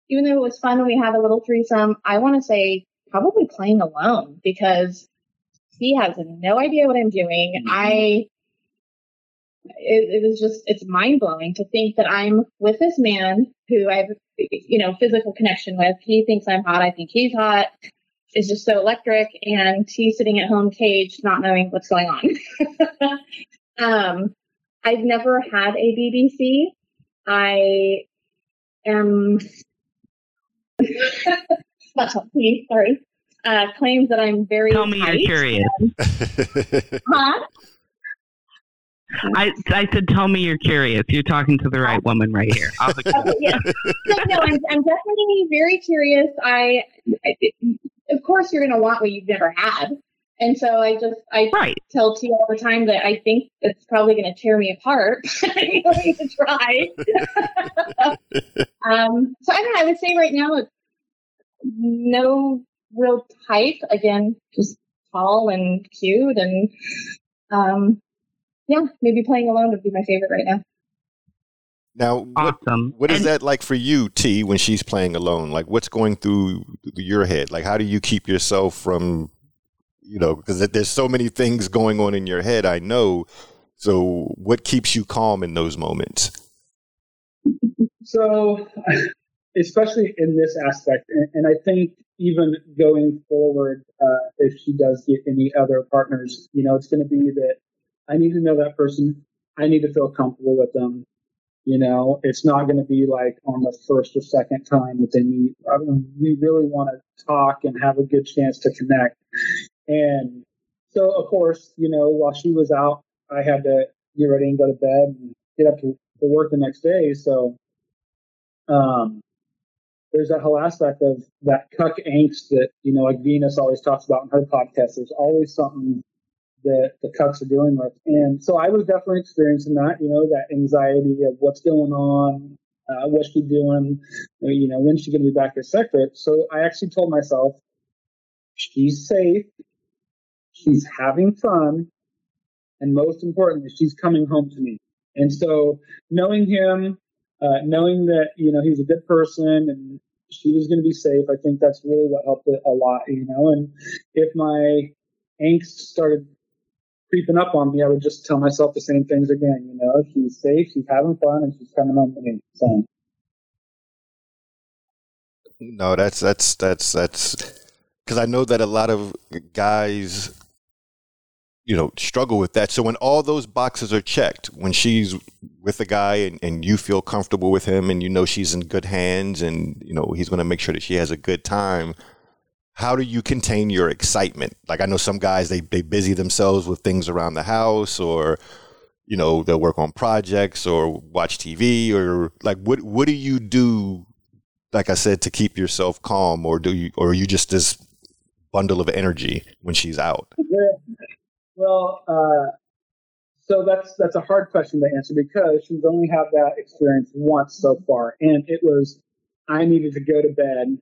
even though it was fun when we had a little threesome, I want to say probably playing alone because he has no idea what I'm doing. Mm-hmm. It was just, it's mind blowing to think that I'm with this man who I have, physical connection with. He thinks I'm hot. I think he's hot. It's just so electric. And he's sitting at home caged, not knowing what's going on. I've never had a BBC. I am not talking, sorry. Claims that I'm very. Tell me you're curious. Huh? I said, tell me you're curious. You're talking to the right woman right here. Yeah. No, I'm definitely very curious. Of course, you're going to want what you've never had. And so I tell T all the time that I think it's probably going to tear me apart. I'm going to try. So I don't know. I would say right now, it's no real type. Again, just tall and cute and... yeah, maybe playing alone would be my favorite right now. Now, what is that like for you, T, when she's playing alone? Like, what's going through your head? Like, how do you keep yourself from, because there's so many things going on in your head, I know. So what keeps you calm in those moments? So, especially in this aspect, and I think even going forward, if she does get any other partners, it's going to be that I need to know that person. I need to feel comfortable with them. It's not going to be like on the first or second time that they meet. I mean, we really want to talk and have a good chance to connect. And so, of course, while she was out, I had to get ready and go to bed and get up to work the next day. So there's that whole aspect of that cuck angst that, like Venus always talks about in her podcast. There's always something that the cucks are dealing with. And so I was definitely experiencing that, that anxiety of what's going on, what's she doing, when's she going to be back, etc. So I actually told myself, she's safe, she's having fun, and most importantly, she's coming home to me. And so knowing him, knowing that, he's a good person and she was going to be safe, I think that's really what helped it a lot, And if my angst started creeping up on me, I would just tell myself the same things again. She's safe, she's having fun, and she's coming home to me. So. No, that's because I know that a lot of guys, struggle with that. So when all those boxes are checked, when she's with a guy and you feel comfortable with him, and she's in good hands, and he's going to make sure that she has a good time. How do you contain your excitement? Like, I know some guys, they busy themselves with things around the house or, they'll work on projects or watch TV or like, what do you do? Like I said, to keep yourself calm, or are you just this bundle of energy when she's out? Yeah. Well, so that's a hard question to answer because she's only had that experience once so far. And it was, I needed to go to bed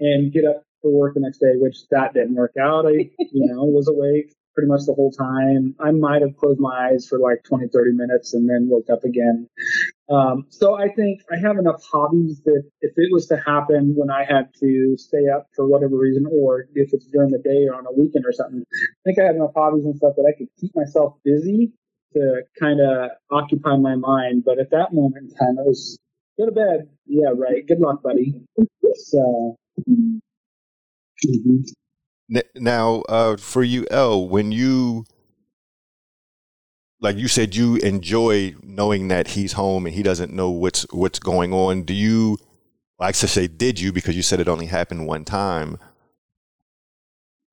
and get up for work the next day, which that didn't work out. I, was awake pretty much the whole time. I might have closed my eyes for like 20, 30 minutes and then woke up again. So I think I have enough hobbies that if it was to happen when I had to stay up for whatever reason, or if it's during the day or on a weekend or something, I think I have enough hobbies and stuff that I could keep myself busy to kind of occupy my mind. But at that moment in time, I was, go to bed. Yeah, right. Good luck, buddy. So... Mm-hmm. Now, for you, Elle, when you, like you said, you enjoy knowing that he's home and he doesn't know what's going on. Do you, I should say, did you, because you said it only happened one time.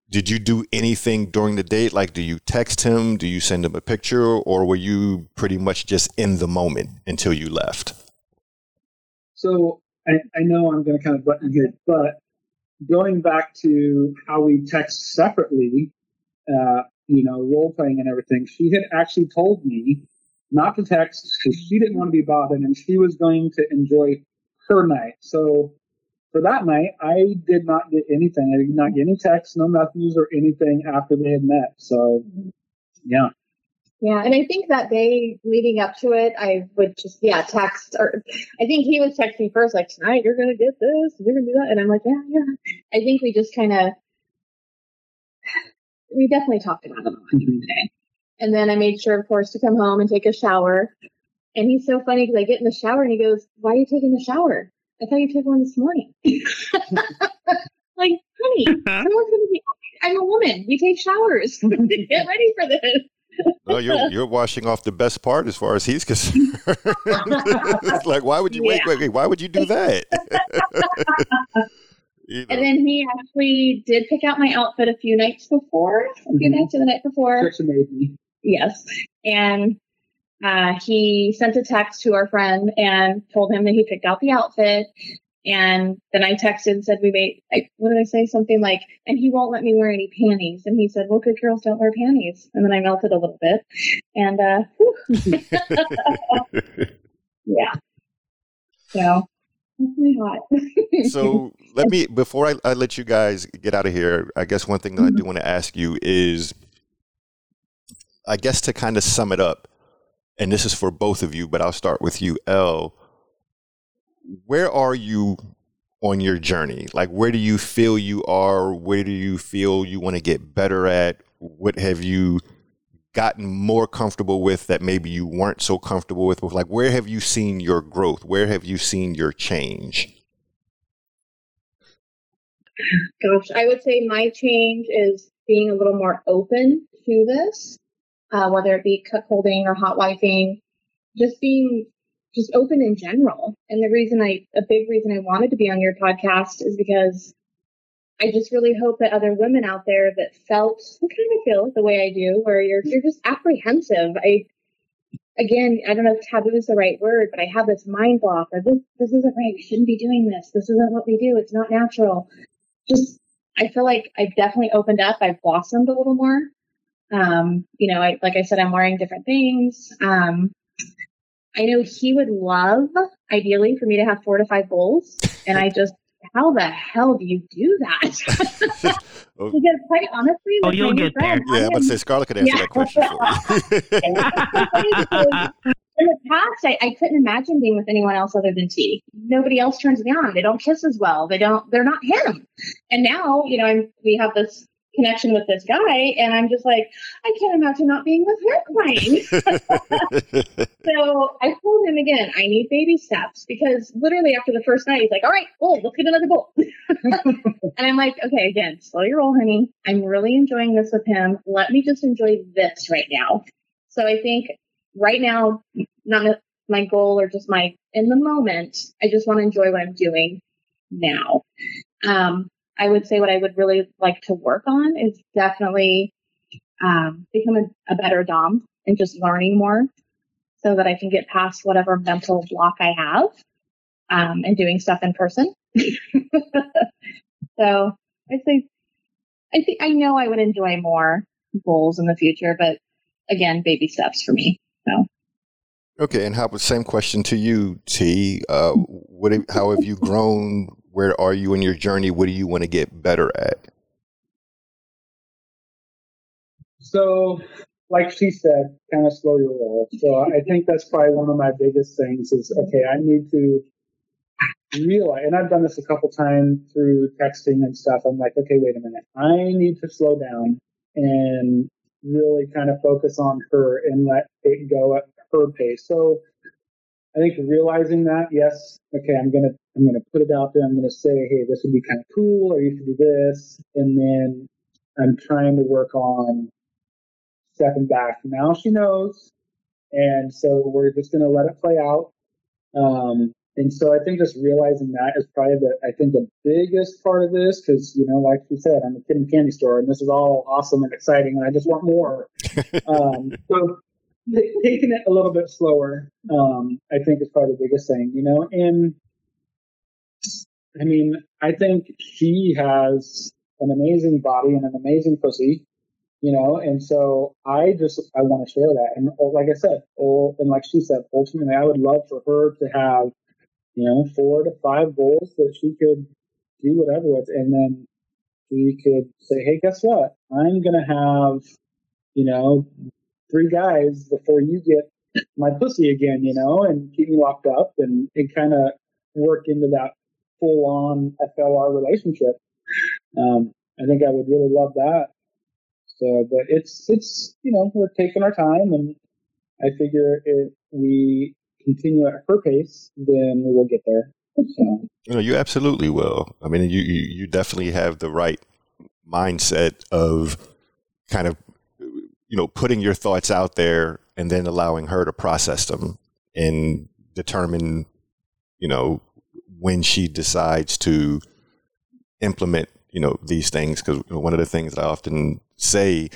Did you do anything during the date? Like, do you text him? Do you send him a picture? Or were you pretty much just in the moment until you left? So I know I'm going to kind of button it, but going back to how we text separately, role-playing and everything, she had actually told me not to text because she didn't want to be bothered and she was going to enjoy her night. So for that night, I did not get anything. I did not get any texts, no messages or anything after they had met. So, yeah. Yeah, and I think that day leading up to it, I would just, text. Or I think he was texting first, like, tonight you're going to get this, you're going to do that. And I'm like, yeah. I think we just we definitely talked about it on the day. And then I made sure, of course, to come home and take a shower. And he's so funny because I get in the shower and he goes, why are you taking a shower? I thought you took one this morning. Like, honey, I'm a woman. We take showers. Get ready for this. Well, you're washing off the best part as far as he's concerned. It's like, why would you wait? Why would you do that? You know. And then he actually did pick out my outfit a few nights the night before. That's amazing. Yes. And he sent a text to our friend and told him that he picked out the outfit. And then I texted and said, what did I say? Something like, and he won't let me wear any panties. And he said, well, good girls don't wear panties. And then I melted a little bit. And, yeah. So, it's really hot. So, before I let you guys get out of here, I guess one thing that I do want to ask you is, I guess to kind of sum it up, and this is for both of you, but I'll start with you, Elle. Where are you on your journey? Like, where do you feel you are? Where do you feel you want to get better at? What have you gotten more comfortable with that maybe you weren't so comfortable with? Like, where have you seen your growth? Where have you seen your change? Gosh, I would say my change is being a little more open to this, whether it be cuckolding or hot wifing, just open in general. And the reason a big reason I wanted to be on your podcast is because I just really hope that other women out there that feel the way I do, where you're just apprehensive. I don't know if taboo is the right word, but I have this mind block, or this isn't right. We shouldn't be doing this. This isn't what we do. It's not natural. Just, I feel like I've definitely opened up. I've blossomed a little more. Like I said, I'm wearing different things. I know he would love, ideally, for me to have 4 to 5 bowls. And I just, how the hell do you do that? Because quite honestly, you'll get friend, there. Yeah, I'm going to say Scarlett could answer that question for you. In the past, I couldn't imagine being with anyone else other than T. Nobody else turns me on. They don't kiss as well. They're not him. And now, we have this connection with this guy, and I'm just like, I can't imagine not being with her crying. So I told him again, I need baby steps, because literally after the first night, he's like, all right, bowl, let's get another bowl. And I'm like, okay, again, slow your roll, honey. I'm really enjoying this with him. Let me just enjoy this right now. So I think right now, not my goal or just in the moment, I just want to enjoy what I'm doing now. I would say what I would really like to work on is definitely becoming a better dom and just learning more so that I can get past whatever mental block I have and doing stuff in person. So I'd say, I know I would enjoy more goals in the future, but again, baby steps for me. So. Okay. And same question to you, T. How have you grown? Where are you in your journey? What do you want to get better at? So, like she said, kind of slow your roll. So I think that's probably one of my biggest things is, okay, I need to realize, and I've done this a couple times through texting and stuff. I'm like, okay, wait a minute. I need to slow down and really kind of focus on her and let it go at her pace. So I think realizing that, yes, okay, I'm gonna put it out there. I'm gonna say, hey, this would be kind of cool, or you should do this, and then I'm trying to work on stepping back. Now she knows, and so we're just gonna let it play out. And so I think just realizing that is probably the biggest part of this, because like you said, I'm a kid in a candy store, and this is all awesome and exciting, and I just want more. So taking it a little bit slower, I think is probably the biggest thing, and I mean, I think she has an amazing body and an amazing pussy, and so I want to share that. And like I said, and like she said, ultimately I would love for her to have you know, 4 to 5 goals that she could do whatever with. And then we could say, hey, guess what? I'm going to have, you know, 3 guys before you get my pussy again, you know, and keep me locked up and kind of work into that full-on FLR relationship. I think I would really love that. So, but it's, you know, we're taking our time, and I figure if we continue at her pace, then we will get there. So. You know, you absolutely will. I mean, you definitely have the right mindset of kind of, you know, putting your thoughts out there and then allowing her to process them and determine, you know, when she decides to implement, you know, these things. Because one of the things that I often say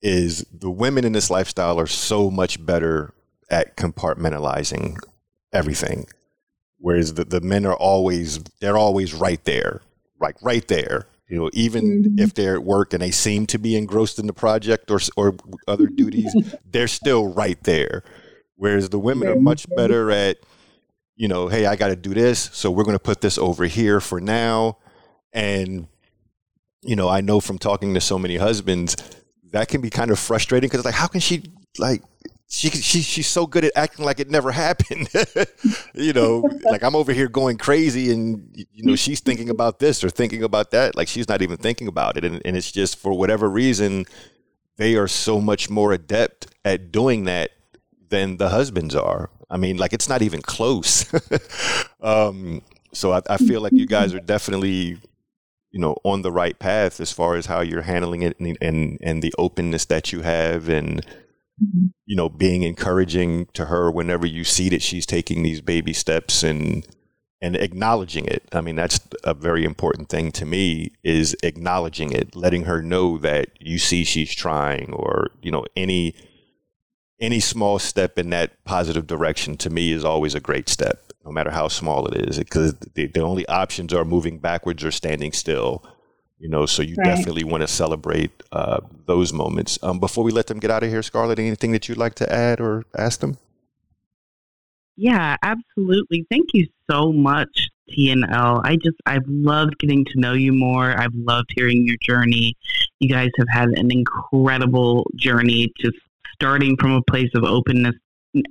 is the women in this lifestyle are so much better at compartmentalizing everything. Whereas the men are always right there, right there. You know, even if they're at work and they seem to be engrossed in the project or other duties, they're still right there. Whereas the women are much better at, you know, hey, I got to do this, so we're going to put this over here for now. And, you know, I know from talking to so many husbands, that can be kind of frustrating because it's like, how can she, like, she's so good at acting like it never happened. You know, like I'm over here going crazy and, you know, she's thinking about this or thinking about that. Like she's not even thinking about it. And it's just for whatever reason, they are so much more adept at doing that than the husbands are. I mean, like it's not even close. So I feel like you guys are definitely, you know, on the right path as far as how you're handling it and the openness that you have and, you know, being encouraging to her whenever you see that she's taking these baby steps and acknowledging it. I mean, that's a very important thing to me is acknowledging it, letting her know that you see she's trying or, you know, any small step in that positive direction to me is always a great step, no matter how small it is, because the only options are moving backwards or standing still. You know, so you definitely want to celebrate those moments. Before we let them get out of here, Scarlett, anything that you'd like to add or ask them? Yeah, absolutely. Thank you so much, TNL. I've loved getting to know you more. I've loved hearing your journey. You guys have had an incredible journey, just starting from a place of openness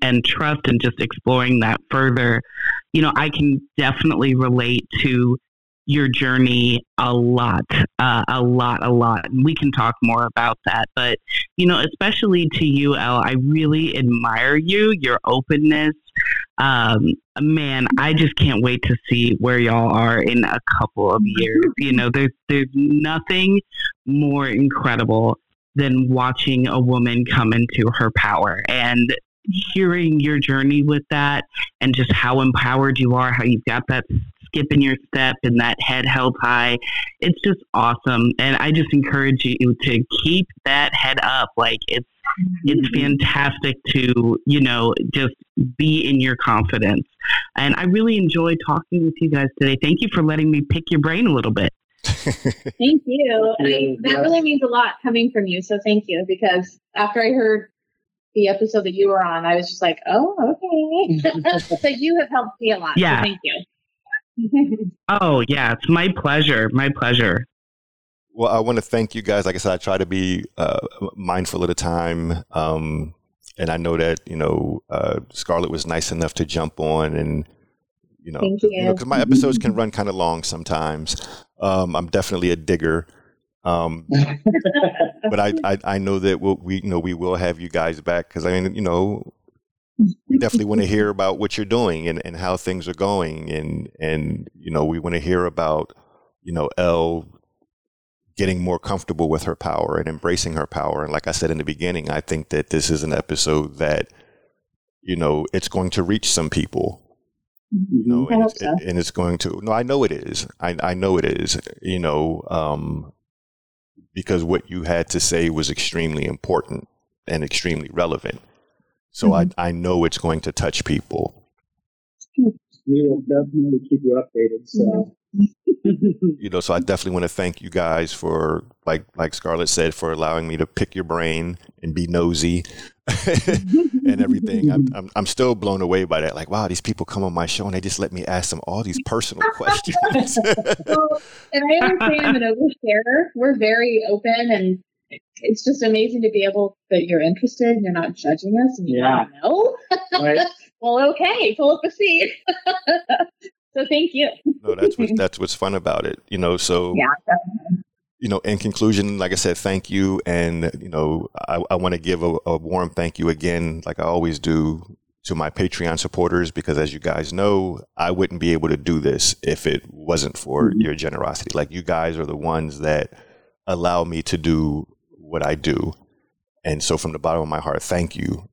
and trust and just exploring that further. You know, I can definitely relate to your journey a lot. We can talk more about that, but you know, especially to you, Elle, I really admire you, your openness. Man, I just can't wait to see where y'all are in a couple of years. You know, there's nothing more incredible than watching a woman come into her power and hearing your journey with that and just how empowered you are, how you've got that skip in your step and that head held high. It's just awesome. And I just encourage you to keep that head up. Like it's fantastic to, you know, just be in your confidence. And I really enjoy talking with you guys today. Thank you for letting me pick your brain a little bit. Thank you. That really means a lot coming from you. So thank you, because after I heard the episode that you were on, I was just like, oh, okay. So you have helped me a lot. Yeah. So thank you. Oh, yeah. It's my pleasure. My pleasure. Well, I want to thank you guys. Like I said, I try to be mindful of the time. And I know that, you know, Scarlett was nice enough to jump on and, you know, because my episodes can run kind of long sometimes. I'm definitely a digger. But I know that we will have you guys back because, I mean, you know, we definitely want to hear about what you're doing and how things are going. And, you know, we want to hear about, you know, Elle getting more comfortable with her power and embracing her power. And like I said in the beginning, I think that this is an episode that, you know, it's going to reach some people. You know, and it's going to, no, I know it is. I know it is, you know, because what you had to say was extremely important and extremely relevant. So I know it's going to touch people. We will definitely keep you updated. So You know, so I definitely want to thank you guys for, like Scarlett said, for allowing me to pick your brain and be nosy and everything. I'm still blown away by that. Like, wow, these people come on my show and they just let me ask them all these personal questions. Well, and I understand that over here we're very open, and it's just amazing to be able that you're interested and you're not judging us and you want to know. Right. Well, okay, pull up a seat. So thank you. No, that's what's fun about it, you know. So, you know, in conclusion, like I said, thank you, and you know, I want to give a warm thank you again, like I always do, to my Patreon supporters, because as you guys know, I wouldn't be able to do this if it wasn't for your generosity. Like, you guys are the ones that allow me to do what I do, and so from the bottom of my heart, thank you.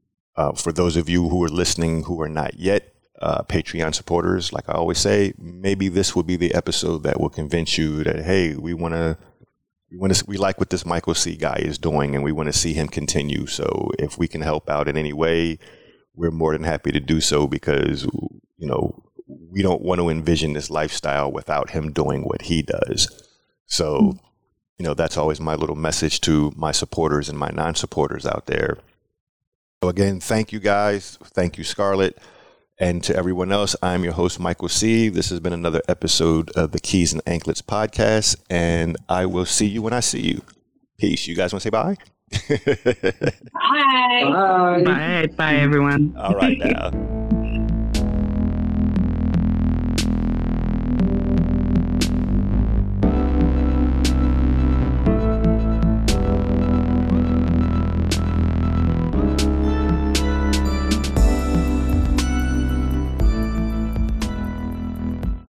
For those of you who are listening who are not yet Patreon supporters, like I always say, maybe this will be the episode that will convince you that, hey, we like what this Michael C. guy is doing, and we want to see him continue. So if we can help out in any way, we're more than happy to do so, because, you know, we don't want to envision this lifestyle without him doing what he does. So, you know, that's always my little message to my supporters and my non-supporters out there. So again, thank you guys. Thank you, Scarlett. And to everyone else, I'm your host, Michael C. This has been another episode of the Keys and Anklets podcast, and I will see you when I see you. Peace. You guys want to say bye? Bye. Bye. Bye, everyone. All right now.